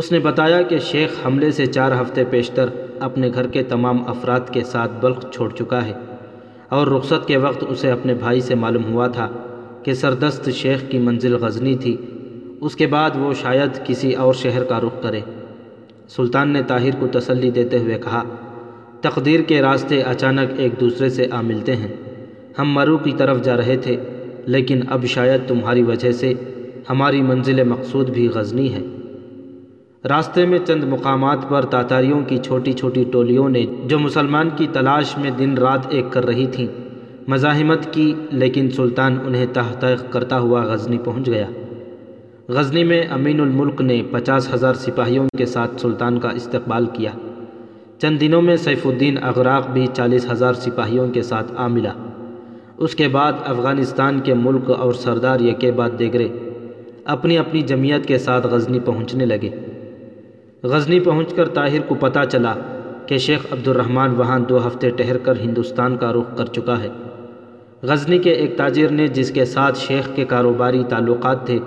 اس نے بتایا کہ شیخ حملے سے چار ہفتے پیشتر اپنے گھر کے تمام افراد کے ساتھ بلخ چھوڑ چکا ہے، اور رخصت کے وقت اسے اپنے بھائی سے معلوم ہوا تھا کہ سردست شیخ کی منزل غزنی تھی۔ اس کے بعد وہ شاید کسی اور شہر کا رخ کرے۔ سلطان نے طاہر کو تسلی دیتے ہوئے کہا، تقدیر کے راستے اچانک ایک دوسرے سے آ ملتے ہیں۔ ہم مرو کی طرف جا رہے تھے، لیکن اب شاید تمہاری وجہ سے ہماری منزل مقصود بھی غزنی ہے۔ راستے میں چند مقامات پر تاتاریوں کی چھوٹی چھوٹی ٹولیوں نے، جو مسلمان کی تلاش میں دن رات ایک کر رہی تھیں، مزاحمت کی، لیکن سلطان انہیں تہ تیغ کرتا ہوا غزنی پہنچ گیا۔ غزنی میں امین الملک نے پچاس ہزار سپاہیوں کے ساتھ سلطان کا استقبال کیا۔ چند دنوں میں سیف الدین اغراق بھی چالیس ہزار سپاہیوں کے ساتھ آ ملا۔ اس کے بعد افغانستان کے ملک اور سردار یکے بعد دیگرے اپنی اپنی جمعیت کے ساتھ غزنی پہنچنے لگے۔ غزنی پہنچ کر طاہر کو پتہ چلا کہ شیخ عبدالرحمان وہاں دو ہفتے ٹھہر کر ہندوستان کا رخ کر چکا ہے۔ غزنی کے ایک تاجر نے، جس کے ساتھ شیخ کے کاروباری تعلقات تھے،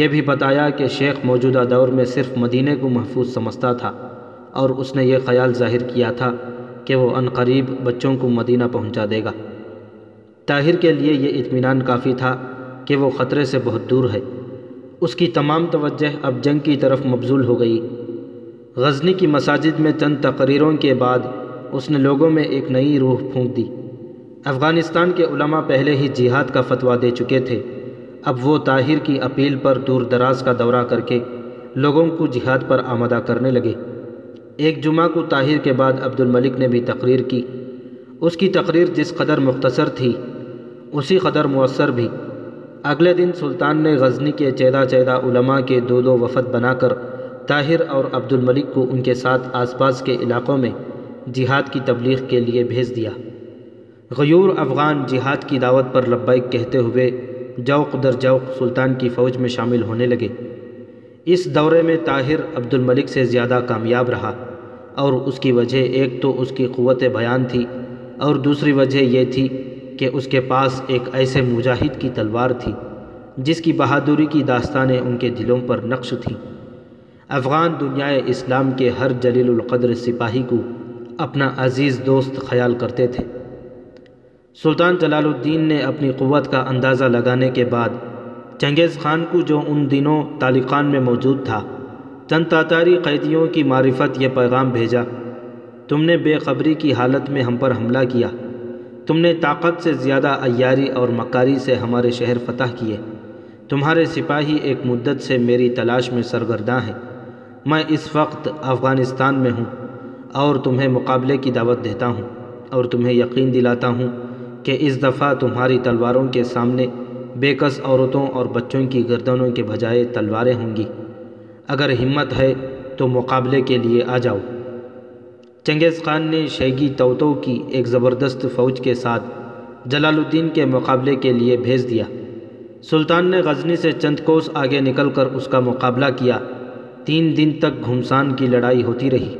یہ بھی بتایا کہ شیخ موجودہ دور میں صرف مدینے کو محفوظ سمجھتا تھا، اور اس نے یہ خیال ظاہر کیا تھا کہ وہ عنقریب بچوں کو مدینہ پہنچا دے گا۔ طاہر کے لیے یہ اطمینان کافی تھا کہ وہ خطرے سے بہت دور ہے۔ اس کی تمام توجہ اب جنگ کی طرف مبذول ہو گئی۔ غزنی کی مساجد میں چند تقریروں کے بعد اس نے لوگوں میں ایک نئی روح پھونک دی۔ افغانستان کے علماء پہلے ہی جہاد کا فتویٰ دے چکے تھے، اب وہ طاہر کی اپیل پر دور دراز کا دورہ کر کے لوگوں کو جہاد پر آمادہ کرنے لگے۔ ایک جمعہ کو طاہر کے بعد عبد الملک نے بھی تقریر کی۔ اس کی تقریر جس قدر مختصر تھی اسی قدر مؤثر بھی۔ اگلے دن سلطان نے غزنی کے چیدہ چیدہ علماء کے دو دو وفد بنا کر طاہر اور عبد الملک کو ان کے ساتھ آس پاس کے علاقوں میں جہاد کی تبلیغ کے لیے بھیج دیا۔ غیور افغان جہاد کی دعوت پر لبیک کہتے ہوئے جوق در جوق سلطان کی فوج میں شامل ہونے لگے۔ اس دورے میں طاہر عبد الملک سے زیادہ کامیاب رہا، اور اس کی وجہ ایک تو اس کی قوت بیان تھی، اور دوسری وجہ یہ تھی کہ اس کے پاس ایک ایسے مجاہد کی تلوار تھی جس کی بہادری کی داستانیں ان کے دلوں پر نقش تھیں۔ افغان دنیائے اسلام کے ہر جلیل القدر سپاہی کو اپنا عزیز دوست خیال کرتے تھے۔ سلطان جلال الدین نے اپنی قوت کا اندازہ لگانے کے بعد چنگیز خان کو جو ان دنوں تالقان میں موجود تھا، چند تاتاری قیدیوں کی معرفت یہ پیغام بھیجا: تم نے بے خبری کی حالت میں ہم پر حملہ کیا، تم نے طاقت سے زیادہ عیاری اور مکاری سے ہمارے شہر فتح کیے، تمہارے سپاہی ایک مدت سے میری تلاش میں سرگرداں ہیں، میں اس وقت افغانستان میں ہوں اور تمہیں مقابلے کی دعوت دیتا ہوں اور تمہیں یقین دلاتا ہوں کہ اس دفعہ تمہاری تلواروں کے سامنے بے کس عورتوں اور بچوں کی گردنوں کے بجائے تلواریں ہوں گی، اگر ہمت ہے تو مقابلے کے لیے آ جاؤ۔ چنگیز خان نے شیگی طوتو کی ایک زبردست فوج کے ساتھ جلال الدین کے مقابلے کے لیے بھیج دیا۔ سلطان نے غزنی سے چند کوس آگے نکل کر اس کا مقابلہ کیا۔ تین دن تک گھمسان کی لڑائی ہوتی رہی۔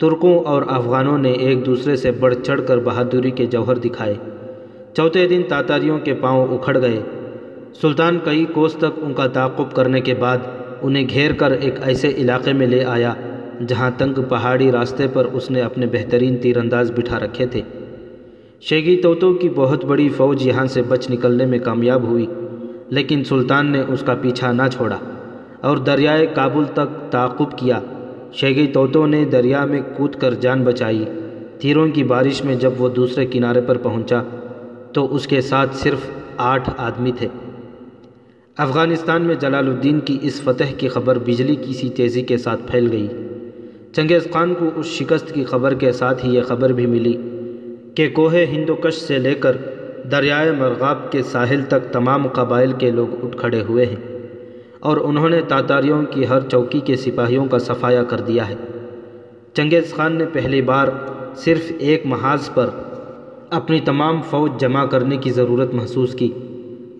ترکوں اور افغانوں نے ایک دوسرے سے بڑھ چڑھ کر بہادری کے جوہر دکھائے۔ چوتھے دن تاتاریوں کے پاؤں اکھڑ گئے۔ سلطان کئی کوس تک ان کا تعاقب کرنے کے بعد انہیں گھیر کر ایک ایسے علاقے میں لے آیا جہاں تنگ پہاڑی راستے پر اس نے اپنے بہترین تیر انداز بٹھا رکھے تھے۔ شیگی طوطو کی بہت بڑی فوج یہاں سے بچ نکلنے میں کامیاب ہوئی، لیکن سلطان نے اس کا پیچھا نہ چھوڑا اور دریائے کابل تک تعاقب کیا۔ شیگی طوطو نے دریا میں کود کر جان بچائی۔ تیروں کی بارش میں جب وہ دوسرے کنارے پر پہنچا تو اس کے ساتھ صرف آٹھ آدمی تھے۔ افغانستان میں جلال الدین کی اس فتح کی خبر بجلی کی سی تیزی کے ساتھ پھیل گئی۔ چنگیز خان کو اس شکست کی خبر کے ساتھ ہی یہ خبر بھی ملی کہ کوہ ہندوکش سے لے کر دریائے مرغاب کے ساحل تک تمام قبائل کے لوگ اٹھ کھڑے ہوئے ہیں اور انہوں نے تاتاریوں کی ہر چوکی کے سپاہیوں کا صفایا کر دیا ہے۔ چنگیز خان نے پہلی بار صرف ایک محاذ پر اپنی تمام فوج جمع کرنے کی ضرورت محسوس کی۔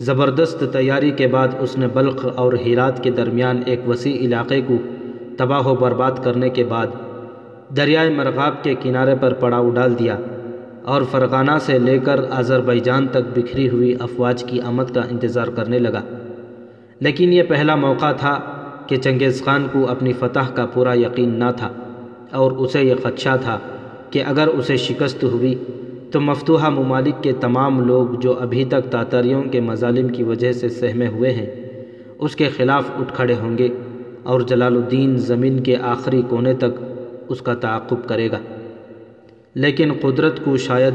زبردست تیاری کے بعد اس نے بلخ اور ہرات کے درمیان ایک وسیع علاقے کو تباہ و برباد کرنے کے بعد دریائے مرغاب کے کنارے پر پڑاؤ ڈال دیا اور فرغانہ سے لے کر آذربائی جان تک بکھری ہوئی افواج کی آمد کا انتظار کرنے لگا۔ لیکن یہ پہلا موقع تھا کہ چنگیز خان کو اپنی فتح کا پورا یقین نہ تھا اور اسے یہ خدشہ تھا کہ اگر اسے شکست ہوئی تو مفتوحہ ممالک کے تمام لوگ جو ابھی تک تاتاریوں کے مظالم کی وجہ سے سہمے ہوئے ہیں اس کے خلاف اٹھ کھڑے ہوں گے اور جلال الدین زمین کے آخری کونے تک اس کا تعاقب کرے گا۔ لیکن قدرت کو شاید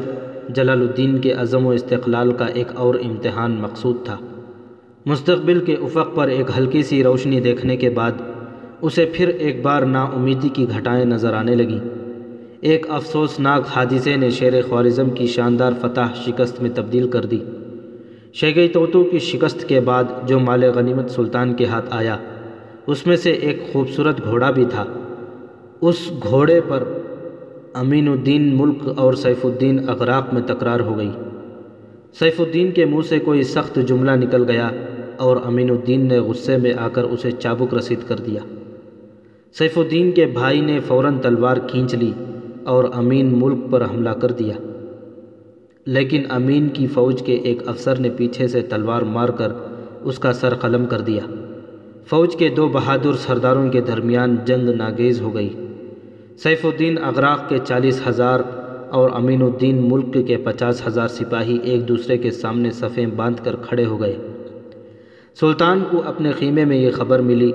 جلال الدین کے عزم و استقلال کا ایک اور امتحان مقصود تھا۔ مستقبل کے افق پر ایک ہلکی سی روشنی دیکھنے کے بعد اسے پھر ایک بار ناامیدی کی گھٹائیں نظر آنے لگیں۔ ایک افسوسناک حادثے نے شیر خوارزم کی شاندار فتح شکست میں تبدیل کر دی۔ شیگی طوطو کی شکست کے بعد جو مال غنیمت سلطان کے ہاتھ آیا اس میں سے ایک خوبصورت گھوڑا بھی تھا۔ اس گھوڑے پر امین الدین ملک اور سیف الدین اغراق میں تکرار ہو گئی۔ سیف الدین کے منہ سے کوئی سخت جملہ نکل گیا اور امین الدین نے غصے میں آ کر اسے چابک رسید کر دیا۔ سیف الدین کے بھائی نے فوراً تلوار کھینچ لی اور امین ملک پر حملہ کر دیا، لیکن امین کی فوج کے ایک افسر نے پیچھے سے تلوار مار کر اس کا سر قلم کر دیا۔ فوج کے دو بہادر سرداروں کے درمیان جنگ ناگیز ہو گئی۔ سیف الدین اغراق کے چالیس ہزار اور امین الدین ملک کے پچاس ہزار سپاہی ایک دوسرے کے سامنے صفیں باندھ کر کھڑے ہو گئے۔ سلطان کو اپنے خیمے میں یہ خبر ملی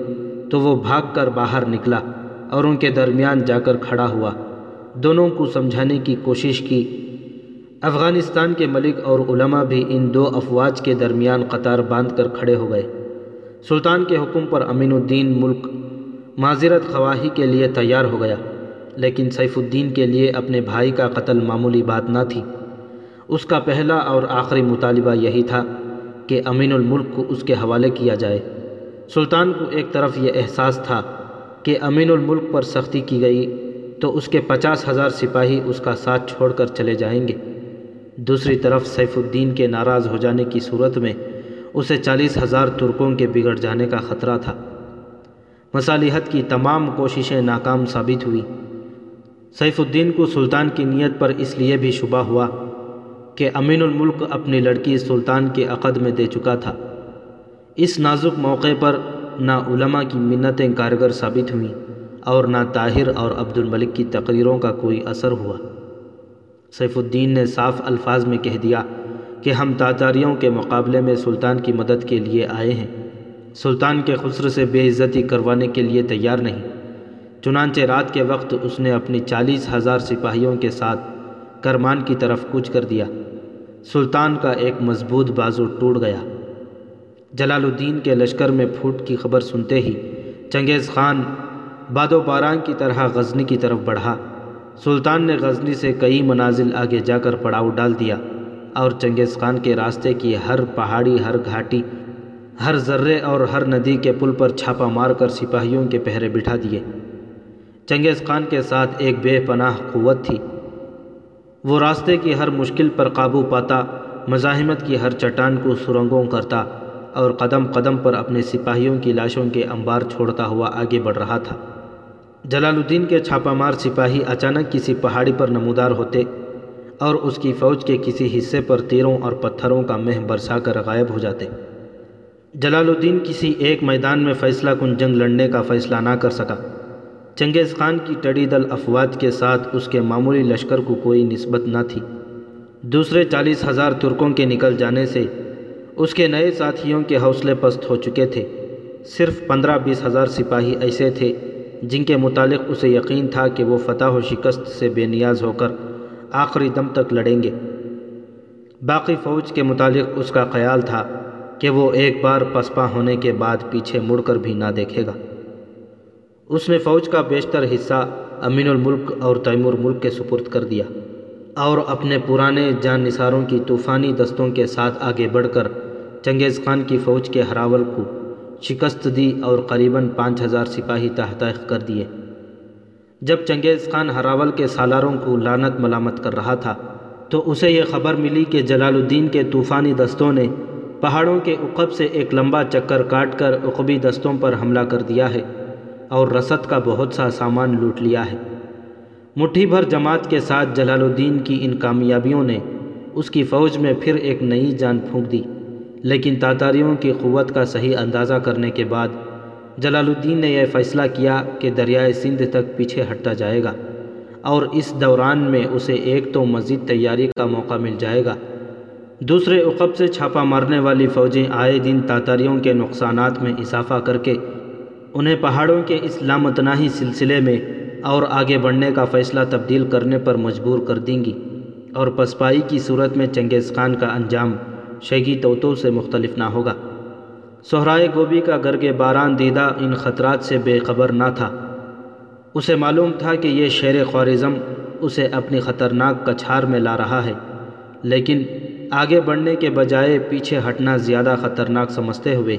تو وہ بھاگ کر باہر نکلا اور ان کے درمیان جا کر کھڑا ہوا۔ دونوں کو سمجھانے کی کوشش کی۔ افغانستان کے ملک اور علماء بھی ان دو افواج کے درمیان قطار باندھ کر کھڑے ہو گئے۔ سلطان کے حکم پر امین الدین ملک معذرت خواہی کے لیے تیار ہو گیا، لیکن سیف الدین کے لیے اپنے بھائی کا قتل معمولی بات نہ تھی۔ اس کا پہلا اور آخری مطالبہ یہی تھا کہ امین الملک کو اس کے حوالے کیا جائے۔ سلطان کو ایک طرف یہ احساس تھا کہ امین الملک پر سختی کی گئی تو اس کے پچاس ہزار سپاہی اس کا ساتھ چھوڑ کر چلے جائیں گے، دوسری طرف سیف الدین کے ناراض ہو جانے کی صورت میں اسے چالیس ہزار ترکوں کے بگڑ جانے کا خطرہ تھا۔ مصالحت کی تمام کوششیں ناکام ثابت ہوئی۔ سیف الدین کو سلطان کی نیت پر اس لیے بھی شبہ ہوا کہ امین الملک اپنی لڑکی سلطان کے عقد میں دے چکا تھا۔ اس نازک موقع پر نہ علماء کی منتیں کارگر ثابت ہوئیں اور نہ طاہر اور عبد الملک کی تقریروں کا کوئی اثر ہوا۔ سیف الدین نے صاف الفاظ میں کہہ دیا کہ ہم تاتاریوں کے مقابلے میں سلطان کی مدد کے لیے آئے ہیں، سلطان کے خسر سے بے عزتی کروانے کے لیے تیار نہیں۔ چنانچہ رات کے وقت اس نے اپنی چالیس ہزار سپاہیوں کے ساتھ کرمان کی طرف کوچ کر دیا۔ سلطان کا ایک مضبوط بازو ٹوٹ گیا۔ جلال الدین کے لشکر میں پھوٹ کی خبر سنتے ہی چنگیز خان بادو باراں کی طرح غزنی کی طرف بڑھا۔ سلطان نے غزنی سے کئی منازل آگے جا کر پڑاؤ ڈال دیا اور چنگیز خان کے راستے کی ہر پہاڑی، ہر گھاٹی، ہر ذرے اور ہر ندی کے پل پر چھاپا مار کر سپاہیوں کے پہرے بٹھا دیے۔ چنگیز خان کے ساتھ ایک بے پناہ قوت تھی، وہ راستے کی ہر مشکل پر قابو پاتا، مزاحمت کی ہر چٹان کو سرنگوں کرتا اور قدم قدم پر اپنے سپاہیوں کی لاشوں کے انبار چھوڑتا ہوا آگے بڑھ رہا تھا۔ جلال الدین کے چھاپا مار سپاہی اچانک کسی پہاڑی پر نمودار ہوتے اور اس کی فوج کے کسی حصے پر تیروں اور پتھروں کا مہ برسا کر غائب ہو جاتے۔ جلال الدین کسی ایک میدان میں فیصلہ کن جنگ لڑنے کا فیصلہ نہ کر سکا۔ چنگیز خان کی ٹڑی دل افواج کے ساتھ اس کے معمولی لشکر کو کوئی نسبت نہ تھی۔ دوسرے چالیس ہزار ترکوں کے نکل جانے سے اس کے نئے ساتھیوں کے حوصلے پست ہو چکے تھے۔ صرف پندرہ بیس ہزار سپاہی ایسے تھے جن کے متعلق اسے یقین تھا کہ وہ فتح و شکست سے بے نیاز ہو کر آخری دم تک لڑیں گے۔ باقی فوج کے متعلق اس کا خیال تھا کہ وہ ایک بار پسپا ہونے کے بعد پیچھے مڑ کر بھی نہ دیکھے گا۔ اس نے فوج کا بیشتر حصہ امین الملک اور تیمور ملک کے سپرد کر دیا اور اپنے پرانے جان نثاروں کی طوفانی دستوں کے ساتھ آگے بڑھ کر چنگیز خان کی فوج کے ہراول کو شکست دی اور قریباً پانچ ہزار سپاہی تحتائق کر دیے۔ جب چنگیز خان ہراول کے سالاروں کو لعنت ملامت کر رہا تھا تو اسے یہ خبر ملی کہ جلال الدین کے طوفانی دستوں نے پہاڑوں کے عقب سے ایک لمبا چکر کاٹ کر عقبی دستوں پر حملہ کر دیا ہے اور رسد کا بہت سا سامان لوٹ لیا ہے۔ مٹھی بھر جماعت کے ساتھ جلال الدین کی ان کامیابیوں نے اس کی فوج میں پھر ایک نئی جان پھونک دی، لیکن تاتاریوں کی قوت کا صحیح اندازہ کرنے کے بعد جلال الدین نے یہ فیصلہ کیا کہ دریائے سندھ تک پیچھے ہٹتا جائے گا اور اس دوران میں اسے ایک تو مزید تیاری کا موقع مل جائے گا، دوسرے عقب سے چھاپا مارنے والی فوجیں آئے دن تاتاریوں کے نقصانات میں اضافہ کر کے انہیں پہاڑوں کے اس لامتناہی سلسلے میں اور آگے بڑھنے کا فیصلہ تبدیل کرنے پر مجبور کر دیں گی اور پسپائی کی صورت میں چنگیز خان کا انجام شیگی طوطو سے مختلف نہ ہوگا۔ سہرائے گوبی کا گرگ باران دیدہ ان خطرات سے بے خبر نہ تھا، اسے معلوم تھا کہ یہ شیر خوارزم اسے اپنی خطرناک کچھار میں لا رہا ہے، لیکن آگے بڑھنے کے بجائے پیچھے ہٹنا زیادہ خطرناک سمجھتے ہوئے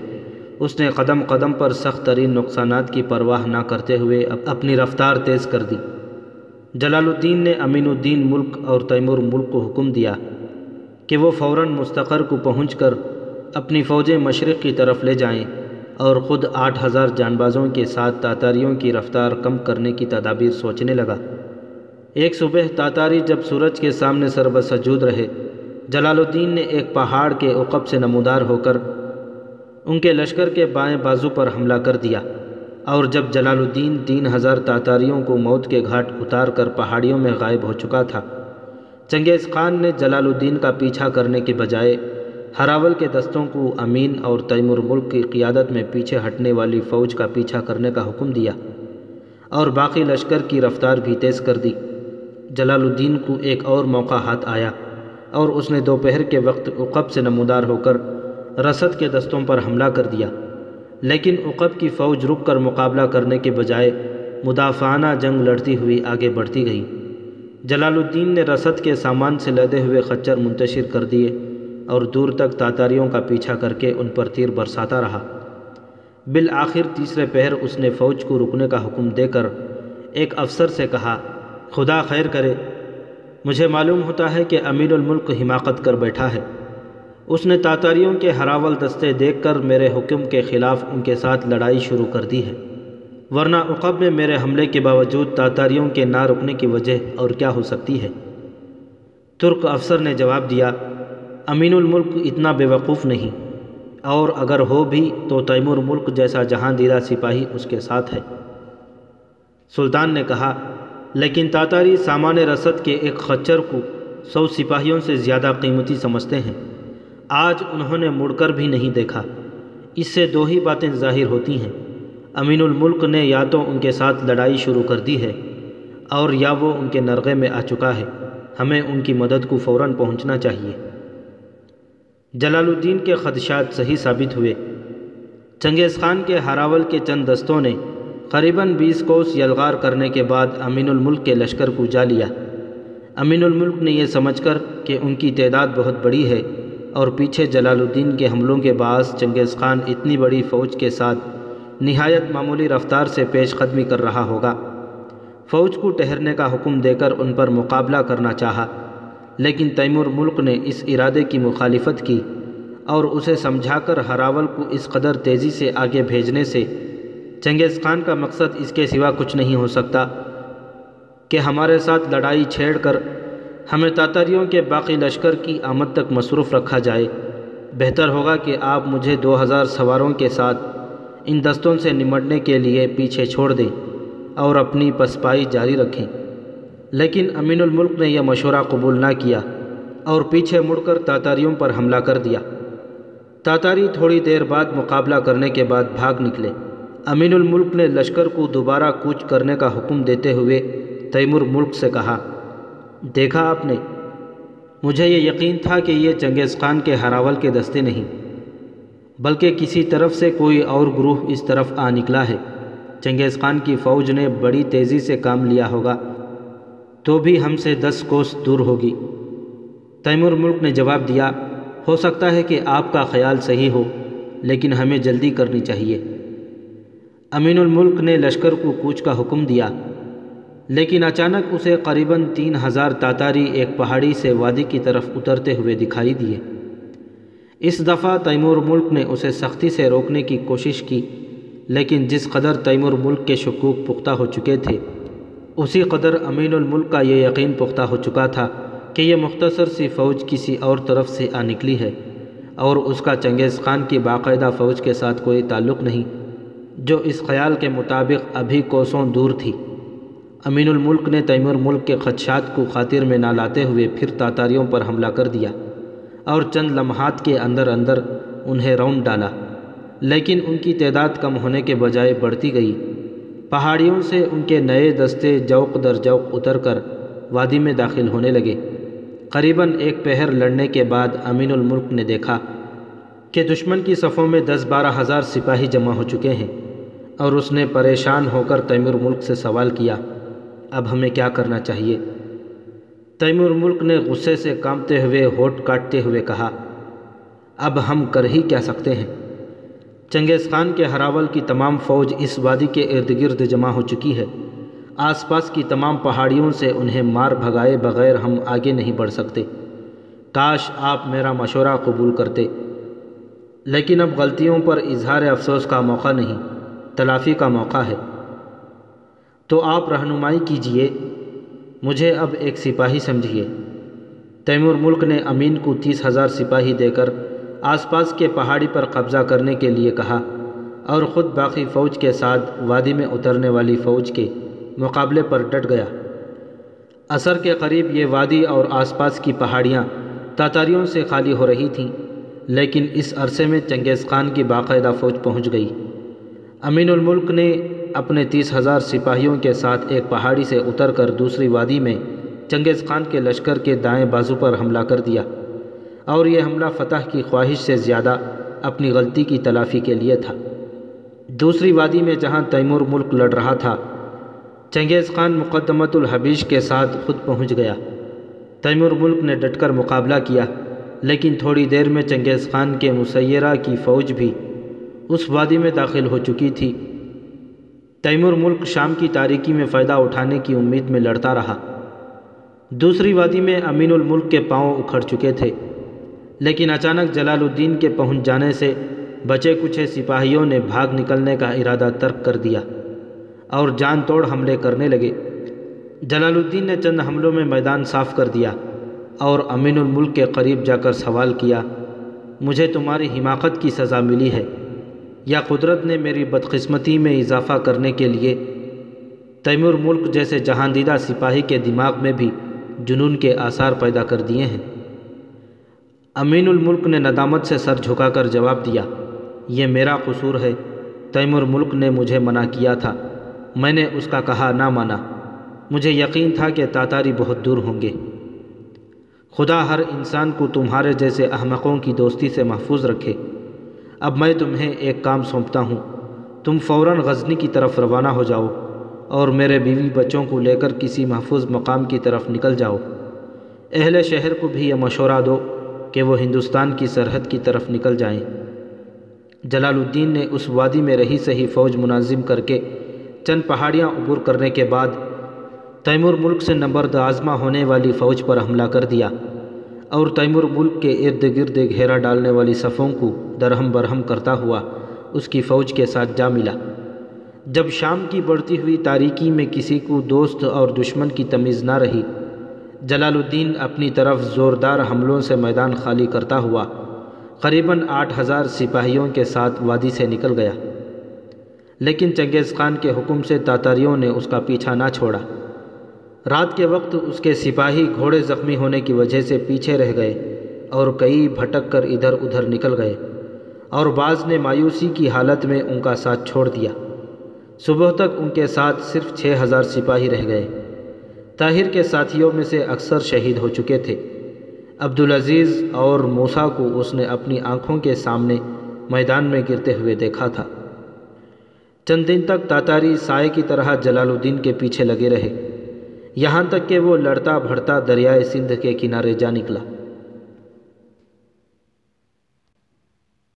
اس نے قدم قدم پر سخت ترین نقصانات کی پرواہ نہ کرتے ہوئے اپنی رفتار تیز کر دی۔ جلال الدین نے امین الدین ملک اور تیمور ملک کو حکم دیا کہ وہ فوراً مستقر کو پہنچ کر اپنی فوجیں مشرق کی طرف لے جائیں اور خود آٹھ ہزار جان بازوں کے ساتھ تاتاریوں کی رفتار کم کرنے کی تدابیر سوچنے لگا۔ ایک صبح تاتاری جب سورج کے سامنے سربسجود رہے، جلال الدین نے ایک پہاڑ کے عقب سے نمودار ہو کر ان کے لشکر کے بائیں بازو پر حملہ کر دیا، اور جب جلال الدین تین ہزار تاتاریوں کو موت کے گھاٹ اتار کر پہاڑیوں میں غائب ہو چکا تھا، چنگیز خان نے جلال الدین کا پیچھا کرنے کے بجائے ہراول کے دستوں کو امین اور تیمور ملک کی قیادت میں پیچھے ہٹنے والی فوج کا پیچھا کرنے کا حکم دیا اور باقی لشکر کی رفتار بھی تیز کر دی۔ جلال الدین کو ایک اور موقع ہاتھ آیا اور اس نے دوپہر کے وقت عقب سے نمودار ہو کر رسد کے دستوں پر حملہ کر دیا، لیکن عقب کی فوج رک کر مقابلہ کرنے کے بجائے مدافعانہ جنگ لڑتی ہوئی آگے بڑھتی گئی۔ جلال الدین نے رسد کے سامان سے لدے ہوئے خچر منتشر کر دیے اور دور تک تاتاریوں کا پیچھا کر کے ان پر تیر برساتا رہا۔ بالآخر تیسرے پہر اس نے فوج کو رکنے کا حکم دے کر ایک افسر سے کہا، خدا خیر کرے، مجھے معلوم ہوتا ہے کہ امیر الملک حماقت کر بیٹھا ہے، اس نے تاتاریوں کے ہراول دستے دیکھ کر میرے حکم کے خلاف ان کے ساتھ لڑائی شروع کر دی ہے، ورنہ عقب میں میرے حملے کے باوجود تاتاریوں کے نہ رکنے کی وجہ اور کیا ہو سکتی ہے۔ ترک افسر نے جواب دیا، امین الملک اتنا بیوقوف نہیں، اور اگر ہو بھی تو تیمور ملک جیسا جہاں دیدہ سپاہی اس کے ساتھ ہے۔ سلطان نے کہا، لیکن تاتاری سامان رسد کے ایک خچر کو سو سپاہیوں سے زیادہ قیمتی سمجھتے ہیں، آج انہوں نے مڑ کر بھی نہیں دیکھا۔ اس سے دو ہی باتیں ظاہر ہوتی ہیں، امین الملک نے یا تو ان کے ساتھ لڑائی شروع کر دی ہے اور یا وہ ان کے نرغے میں آ چکا ہے۔ ہمیں ان کی مدد کو فوراً پہنچنا چاہیے۔ جلال الدین کے خدشات صحیح ثابت ہوئے۔ چنگیز خان کے ہراول کے چند دستوں نے قریباً بیس کوس یلغار کرنے کے بعد امین الملک کے لشکر کو جا لیا۔ امین الملک نے یہ سمجھ کر کہ ان کی تعداد بہت بڑی ہے اور پیچھے جلال الدین کے حملوں کے باعث چنگیز خان اتنی بڑی فوج کے ساتھ نہایت معمولی رفتار سے پیش قدمی کر رہا ہوگا، فوج کو ٹہرنے کا حکم دے کر ان پر مقابلہ کرنا چاہا، لیکن تیمور ملک نے اس ارادے کی مخالفت کی اور اسے سمجھا کر ہراول کو اس قدر تیزی سے آگے بھیجنے سے چنگیز خان کا مقصد اس کے سوا کچھ نہیں ہو سکتا کہ ہمارے ساتھ لڑائی چھیڑ کر ہمیں تاتاریوں کے باقی لشکر کی آمد تک مصروف رکھا جائے۔ بہتر ہوگا کہ آپ مجھے دو ہزار سواروں کے ساتھ ان دستوں سے نمٹنے کے لیے پیچھے چھوڑ دیں اور اپنی پسپائی جاری رکھیں۔ لیکن امین الملک نے یہ مشورہ قبول نہ کیا اور پیچھے مڑ کر تاتاریوں پر حملہ کر دیا۔ تاتاری تھوڑی دیر بعد مقابلہ کرنے کے بعد بھاگ نکلے۔ امین الملک نے لشکر کو دوبارہ کوچ کرنے کا حکم دیتے ہوئے تیمور ملک سے کہا، دیکھا آپ نے، مجھے یہ یقین تھا کہ یہ چنگیز خان کے ہراول کے دستے نہیں بلکہ کسی طرف سے کوئی اور گروہ اس طرف آ نکلا ہے۔ چنگیز خان کی فوج نے بڑی تیزی سے کام لیا ہوگا، تو بھی ہم سے دس کوس دور ہوگی۔ تیمور ملک نے جواب دیا، ہو سکتا ہے کہ آپ کا خیال صحیح ہو لیکن ہمیں جلدی کرنی چاہیے۔ امین الملک نے لشکر کو کوچ کا حکم دیا، لیکن اچانک اسے قریباً تین ہزار تاتاری ایک پہاڑی سے وادی کی طرف اترتے ہوئے دکھائی دیے۔ اس دفعہ تیمور ملک نے اسے سختی سے روکنے کی کوشش کی، لیکن جس قدر تیمور ملک کے شکوک پختہ ہو چکے تھے اسی قدر امین الملک کا یہ یقین پختہ ہو چکا تھا کہ یہ مختصر سی فوج کسی اور طرف سے آ نکلی ہے اور اس کا چنگیز خان کی باقاعدہ فوج کے ساتھ کوئی تعلق نہیں، جو اس خیال کے مطابق ابھی کوسوں دور تھی۔ امین الملک نے تیمور ملک کے خدشات کو خاطر میں نہ لاتے ہوئے پھر تاتاریوں پر حملہ کر دیا اور چند لمحات کے اندر اندر انہیں روند ڈالا، لیکن ان کی تعداد کم ہونے کے بجائے بڑھتی گئی۔ پہاڑیوں سے ان کے نئے دستے جوق در جوق اتر کر وادی میں داخل ہونے لگے۔ قریباً ایک پہر لڑنے کے بعد امین الملک نے دیکھا کہ دشمن کی صفوں میں دس بارہ ہزار سپاہی جمع ہو چکے ہیں، اور اس نے پریشان ہو کر تیمور ملک سے سوال کیا، اب ہمیں کیا کرنا چاہیے؟ تیمور ملک نے غصے سے کانپتے ہوئے ہونٹ کاٹتے ہوئے کہا، اب ہم کر ہی کیا سکتے ہیں؟ چنگیز خان کے ہراول کی تمام فوج اس وادی کے ارد گرد جمع ہو چکی ہے، آس پاس کی تمام پہاڑیوں سے انہیں مار بھگائے بغیر ہم آگے نہیں بڑھ سکتے۔ کاش آپ میرا مشورہ قبول کرتے، لیکن اب غلطیوں پر اظہار افسوس کا موقع نہیں، تلافی کا موقع ہے، تو آپ رہنمائی کیجئے، مجھے اب ایک سپاہی سمجھیے۔ تیمور ملک نے امین کو تیس ہزار سپاہی دے کر آس پاس کے پہاڑی پر قبضہ کرنے کے لیے کہا اور خود باقی فوج کے ساتھ وادی میں اترنے والی فوج کے مقابلے پر ڈٹ گیا۔ عصر کے قریب یہ وادی اور آس پاس کی پہاڑیاں تاتاریوں سے خالی ہو رہی تھیں، لیکن اس عرصے میں چنگیز خان کی باقاعدہ فوج پہنچ گئی۔ امین الملک نے اپنے تیس ہزار سپاہیوں کے ساتھ ایک پہاڑی سے اتر کر دوسری وادی میں چنگیز خان کے لشکر کے دائیں بازو پر حملہ کر دیا، اور یہ حملہ فتح کی خواہش سے زیادہ اپنی غلطی کی تلافی کے لیے تھا۔ دوسری وادی میں جہاں تیمور ملک لڑ رہا تھا، چنگیز خان مقدمۃ الحبیش کے ساتھ خود پہنچ گیا۔ تیمور ملک نے ڈٹ کر مقابلہ کیا، لیکن تھوڑی دیر میں چنگیز خان کے مسیرہ کی فوج بھی اس وادی میں داخل ہو چکی تھی۔ تیمور ملک شام کی تاریکی میں فائدہ اٹھانے کی امید میں لڑتا رہا۔ دوسری وادی میں امین الملک کے پاؤں اکھڑ چکے تھے، لیکن اچانک جلال الدین کے پہنچ جانے سے بچے کچھ سپاہیوں نے بھاگ نکلنے کا ارادہ ترک کر دیا اور جان توڑ حملے کرنے لگے۔ جلال الدین نے چند حملوں میں میدان صاف کر دیا اور امین الملک کے قریب جا کر سوال کیا، مجھے تمہاری حماقت کی سزا ملی ہے یا قدرت نے میری بدقسمتی میں اضافہ کرنے کے لیے؟ تیمور ملک جیسے جہاندیدہ سپاہی کے دماغ میں بھی جنون کے آثار پیدا کر دیے ہیں۔ امین الملک نے ندامت سے سر جھکا کر جواب دیا، یہ میرا قصور ہے، تیمور ملک نے مجھے منع کیا تھا، میں نے اس کا کہا نہ مانا، مجھے یقین تھا کہ تاتاری بہت دور ہوں گے۔ خدا ہر انسان کو تمہارے جیسے احمقوں کی دوستی سے محفوظ رکھے۔ اب میں تمہیں ایک کام سونپتا ہوں، تم فوراً غزنی کی طرف روانہ ہو جاؤ اور میرے بیوی بچوں کو لے کر کسی محفوظ مقام کی طرف نکل جاؤ۔ اہل شہر کو بھی یہ مشورہ دو کہ وہ ہندوستان کی سرحد کی طرف نکل جائیں۔ جلال الدین نے اس وادی میں رہی سہی فوج منظم کر کے چند پہاڑیاں عبور کرنے کے بعد تیمور ملک سے نبرد آزما ہونے والی فوج پر حملہ کر دیا اور تیمور ملک کے ارد گرد گھیرا ڈالنے والی صفوں کو درہم برہم کرتا ہوا اس کی فوج کے ساتھ جا ملا۔ جب شام کی بڑھتی ہوئی تاریکی میں کسی کو دوست اور دشمن کی تمیز نہ رہی، جلال الدین اپنی طرف زوردار حملوں سے میدان خالی کرتا ہوا قریباً آٹھ ہزار سپاہیوں کے ساتھ وادی سے نکل گیا، لیکن چنگیز خان کے حکم سے تاتاریوں نے اس کا پیچھا نہ چھوڑا۔ رات کے وقت اس کے سپاہی گھوڑے زخمی ہونے کی وجہ سے پیچھے رہ گئے اور کئی بھٹک کر ادھر ادھر نکل گئے، اور بعض نے مایوسی کی حالت میں ان کا ساتھ چھوڑ دیا۔ صبح تک ان کے ساتھ صرف چھ ہزار سپاہی رہ گئے۔ طاہر کے ساتھیوں میں سے اکثر شہید ہو چکے تھے۔ عبدالعزیز اور موسیٰ کو اس نے اپنی آنکھوں کے سامنے میدان میں گرتے ہوئے دیکھا تھا۔ چند دن تک تاتاری سائے کی طرح جلال الدین کے پیچھے لگے رہے، یہاں تک کہ وہ لڑتا بھڑتا دریائے سندھ کے کنارے جا نکلا۔